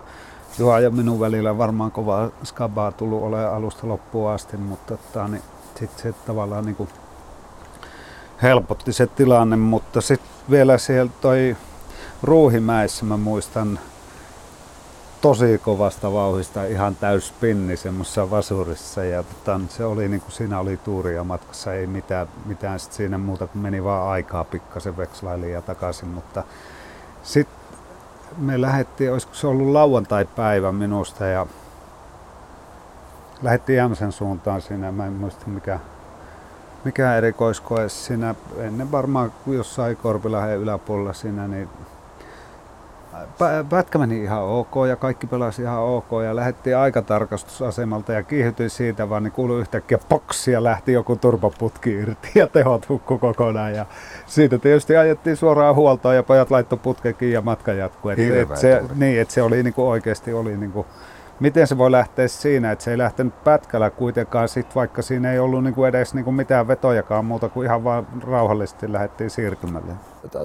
Juha ja minun välillä varmaan kovaa skabaa tullut olemaan alusta loppuun asti, mutta tota, niin, sitten se tavallaan niin kuin helpotti se tilanne, mutta sitten vielä siellä toi Ruuhimäessä mä muistan tosi kovasta vauhdista, ihan täyspinni semmoisessa vasurissa ja tota, se oli niin kuin siinä oli tuuria matkassa, ei mitään, mitään sit siinä muuta kuin meni vaan aikaa pikkasen vekslailin ja takaisin, mutta sitten me lähdettiin, olisiko se ollut lauantai-päivä minusta ja lähdettiin Jämsen suuntaan siinä, mä en muista mikä, mikä erikoiskoe siinä, ennen varmaan jossain Korpilahen yläpuolella siinä, niin pätkä meni ihan ok ja kaikki pelasi ihan ok ja lähdettiin aikatarkastusasemalta ja kiihytyin siitä vaan niin kuului yhtäkkiä boksi ja lähti joku turvaputki irti ja tehot hukkui kokonaan ja siitä tietysti ajettiin suoraan huoltoon ja pojat laittoi putkekin ja matka jatkui. Et se, niin, et se oli niin kuin oikeasti oli niin kuin, miten se voi lähteä siinä, että se ei lähtenyt pätkällä kuitenkaan sit, vaikka siinä ei ollut niinku edes niinku mitään vetojakaan muuta kuin ihan vaan rauhallisesti lähdettiin siirtymälle.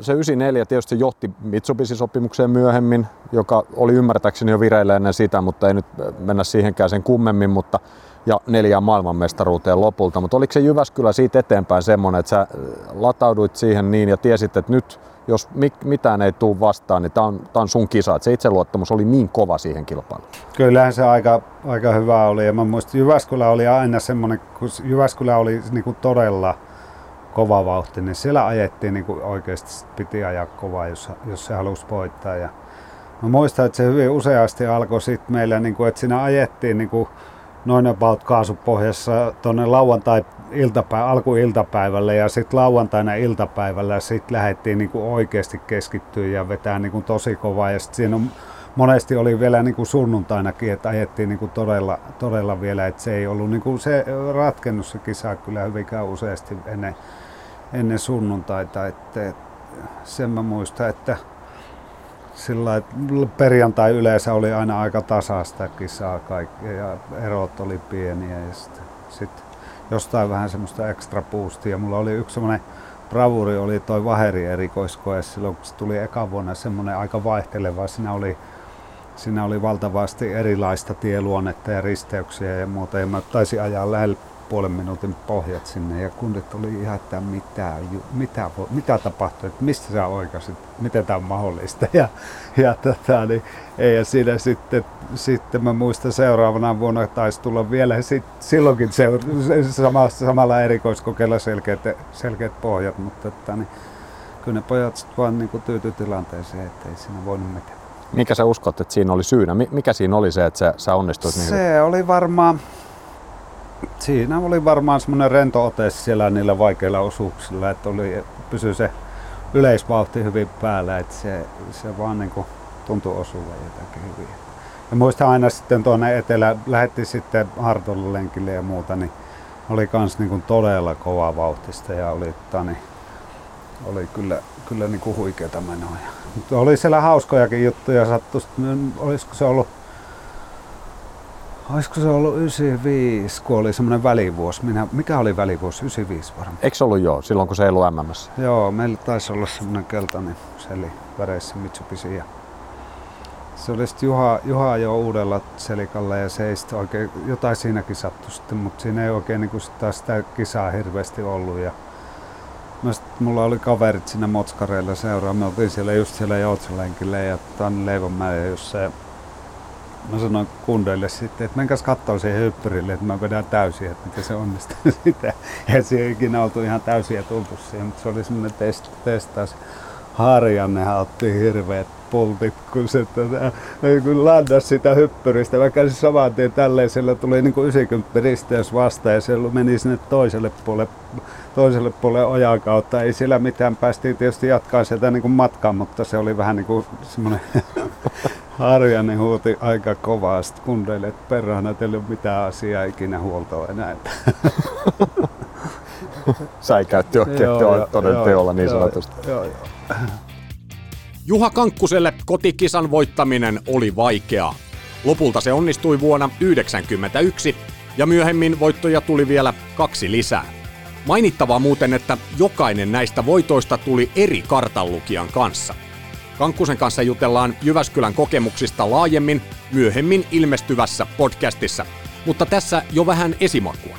Se yhdeksänkymmentäneljä tietysti johti Mitsubishi-sopimukseen myöhemmin, joka oli ymmärtääkseni jo vireillä ennen sitä, mutta ei nyt mennä siihenkään sen kummemmin, mutta ja neljään maailmanmestaruuteen lopulta. Mutta oliko se Jyväskylä siitä eteenpäin semmoinen, että sä latauduit siihen niin ja tiesit, että nyt jos mitään ei tule vastaan, niin tämä on, on sun kisa. Et se itseluottamus oli niin kova siihen kilpailuun. Kyllähän se aika, aika hyvä oli. Ja mä muistin, Jyväskylä oli aina semmoinen, kun Jyväskylä oli niinku todella kova vauhti, niin siellä ajettiin niinku oikeasti, piti ajaa kovaa, jos, jos se halusi voittaa. Ja mä muistan, että se hyvin useasti alkoi sit meillä, niinku, että siinä ajettiin niinku noin about kaasupohjassa tuonne lauantai-iltapäivä, alkuiltapäivälle ja sitten lauantaina iltapäivällä sitten lähdettiin niinku oikeasti keskittyä ja vetää niinku tosi kovaa. Ja sitten siinä on, monesti oli vielä niinku sunnuntainakin, että ajettiin niinku todella, todella vielä, että se ei ollut niinku se ratkennut se kisa kyllä hyvinkään useasti ennen, ennen sunnuntaita. Et, et, sen mä muistan, että sillä perjantai yleensä oli aina aika tasaista kisaa kaikkea ja erot oli pieniä ja sitten sit jostain vähän semmoista extra boostia. Mulla oli yksi semmoinen bravuri, oli toi Vaherin erikoiskoe silloin, kun se tuli eka vuonna semmoinen aika vaihteleva. Siinä oli, siinä oli valtavasti erilaista tieluonnetta ja risteyksiä ja muuta ja mä taisin ajaa lähellä puolen minuutin pohjat sinne ja kundit oli ihan, että mitä, mitä, mitä tapahtui, että mistä sä oikaisit, miten tää on mahdollista. Ja, ja, tota, niin, ja siinä sitten, sitten mä muistan seuraavana vuonna taisi tulla vielä sit, silloinkin seura- sama, samalla erikoiskokeilla selkeät, selkeät pohjat, mutta että, niin, kyllä ne pojat sitten vaan niin tyytyi tilanteeseen, että ei siinä voinut mitään. Mikä sä uskot, että siinä oli syynä? Mikä siinä oli se, että sä, sä onnistuit niin? Se oli varmaan... Siinä oli varmaan semmoinen rento ote siellä niillä vaikeilla osuuksilla, että oli, pysyi se yleisvauhti hyvin päällä, että se, se vaan niin kuin tuntui osuvan jotakin hyvin. Ja muistan aina sitten tuonne etelä, lähdettiin sitten Hartolle lenkille ja muuta, niin oli kans niin kuin todella kovaa vauhtista ja oli, tani, oli kyllä, kyllä niin kuin huikeata menoa. Mutta oli siellä hauskojakin juttuja, sattui, olisiko se ollut Olisiko se ollut yhdeksänkymmentäviisi, kun oli semmoinen välivuosi? Minä, mikä oli välivuosi? yhdeksänkymmentäviisi varmaan. Eikö se ollut joo, silloin kun se ei ollut M M:ssä? Joo, meillä taisi olla semmoinen keltainen seli väreissä Mitsubishi. Se oli sitten Juha, Juha ajoi uudella selikalla ja se ei sitten oikein, jotain siinäkin sattui sitten, mutta siinä ei oikein niin sitä, sitä kisaa hirveästi ollut. Ja sit, mulla oli kaverit siinä Motskareilla seuraa, me oltiin siellä just siellä Joutsenlenkillä ja Tanni Leivonmäen jossain. Mä sanoin kundeille sitten, että menkääs kattoo siihen hyppyrille, että mä vedän täysin, että miten se onnistuu sitä. Ja se ei ikinä oltu ihan täysin ja tultu siihen, mutta se oli semmoinen test, testaus. Harjannehan otti hirveät pultit, kun se tätä, kun landasi sitä hyppyristä. Mä käsin saman tien tälleen, siellä tuli niin kuin yhdeksänkymmentä risteys vastaan ja se meni sinne toiselle puolelle, toiselle puolelle ojan kautta. Ei siellä mitään, päästiin tietysti jatkaa sieltä niin kuin matkaan, mutta se oli vähän niin kuin semmoinen... Harjanne huuti aika kovaa sit kundeille, että perhana, teillä ei ole mitään asiaa ikinä huoltoa enää. Säikäytti oikein toden teolla niin sanotusti. Joo, joo. Juha Kankkuselle kotikisan voittaminen oli vaikeaa. Lopulta se onnistui vuonna yhdeksänkymmentäyksi ja myöhemmin voittoja tuli vielä kaksi lisää. Mainittavaa muuten, että jokainen näistä voitoista tuli eri kartanlukijan kanssa. Kankkusen kanssa jutellaan Jyväskylän kokemuksista laajemmin myöhemmin ilmestyvässä podcastissa, mutta tässä jo vähän esimakua.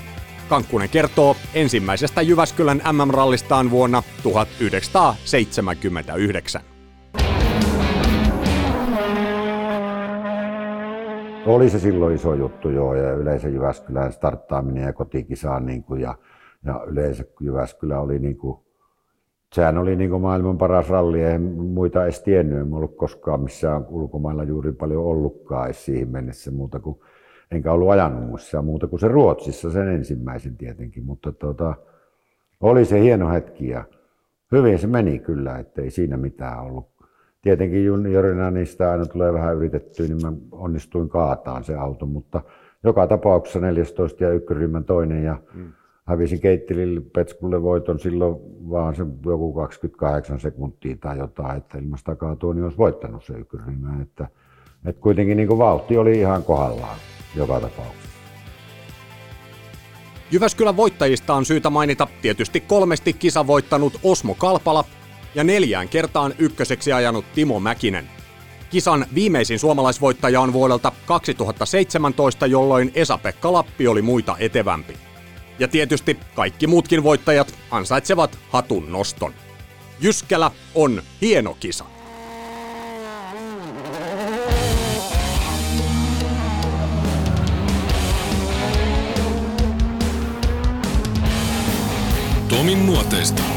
Kankkunen kertoo ensimmäisestä Jyväskylän M M-rallistaan vuonna tuhatyhdeksänsataaseitsemänkymmentäyhdeksän. Oli se silloin iso juttu joo, ja yleensä Jyväskylän starttaaminen ja kotikisaan niin kuin, ja, ja yleensä Jyväskylä oli niin kuin, sehän oli niin kuin maailman paras ralli, eihän muita edes tiennyt, en ollut koskaan missään ulkomailla juuri paljon ollutkaan edes siihen mennessä muuta kuin, enkä ollut ajanut missään muuta kuin se Ruotsissa, sen ensimmäisen tietenkin, mutta tota, oli se hieno hetki ja hyvin se meni kyllä, ettei siinä mitään ollut. Tietenkin juniorina niistä aina tulee vähän yritettyä, niin mä onnistuin kaataan se auto, mutta joka tapauksessa neljästoista ja ykkösryhmän toinen ja mm. hävisin Keittilille Petskulle voiton silloin vaan se joku kaksikymmentäkahdeksan sekuntia tai jotain, että ilman sitä kaatua niin olisi voittanut se ykkösryhmä. Että, että kuitenkin niin kuin vauhti oli ihan kohdallaan joka tapauksessa. Jyväskylän voittajista on syytä mainita tietysti kolmesti kisa voittanut Osmo Kalpala ja neljään kertaan ykköseksi ajanut Timo Mäkinen. Kisan viimeisin suomalaisvoittaja on vuodelta kaksituhattaseitsemäntoista, jolloin Esa-Pekka Lappi oli muita etevämpi. Ja tietysti kaikki muutkin voittajat ansaitsevat hatun noston. Jyskälä on hieno kisa. Tomin nuoteista.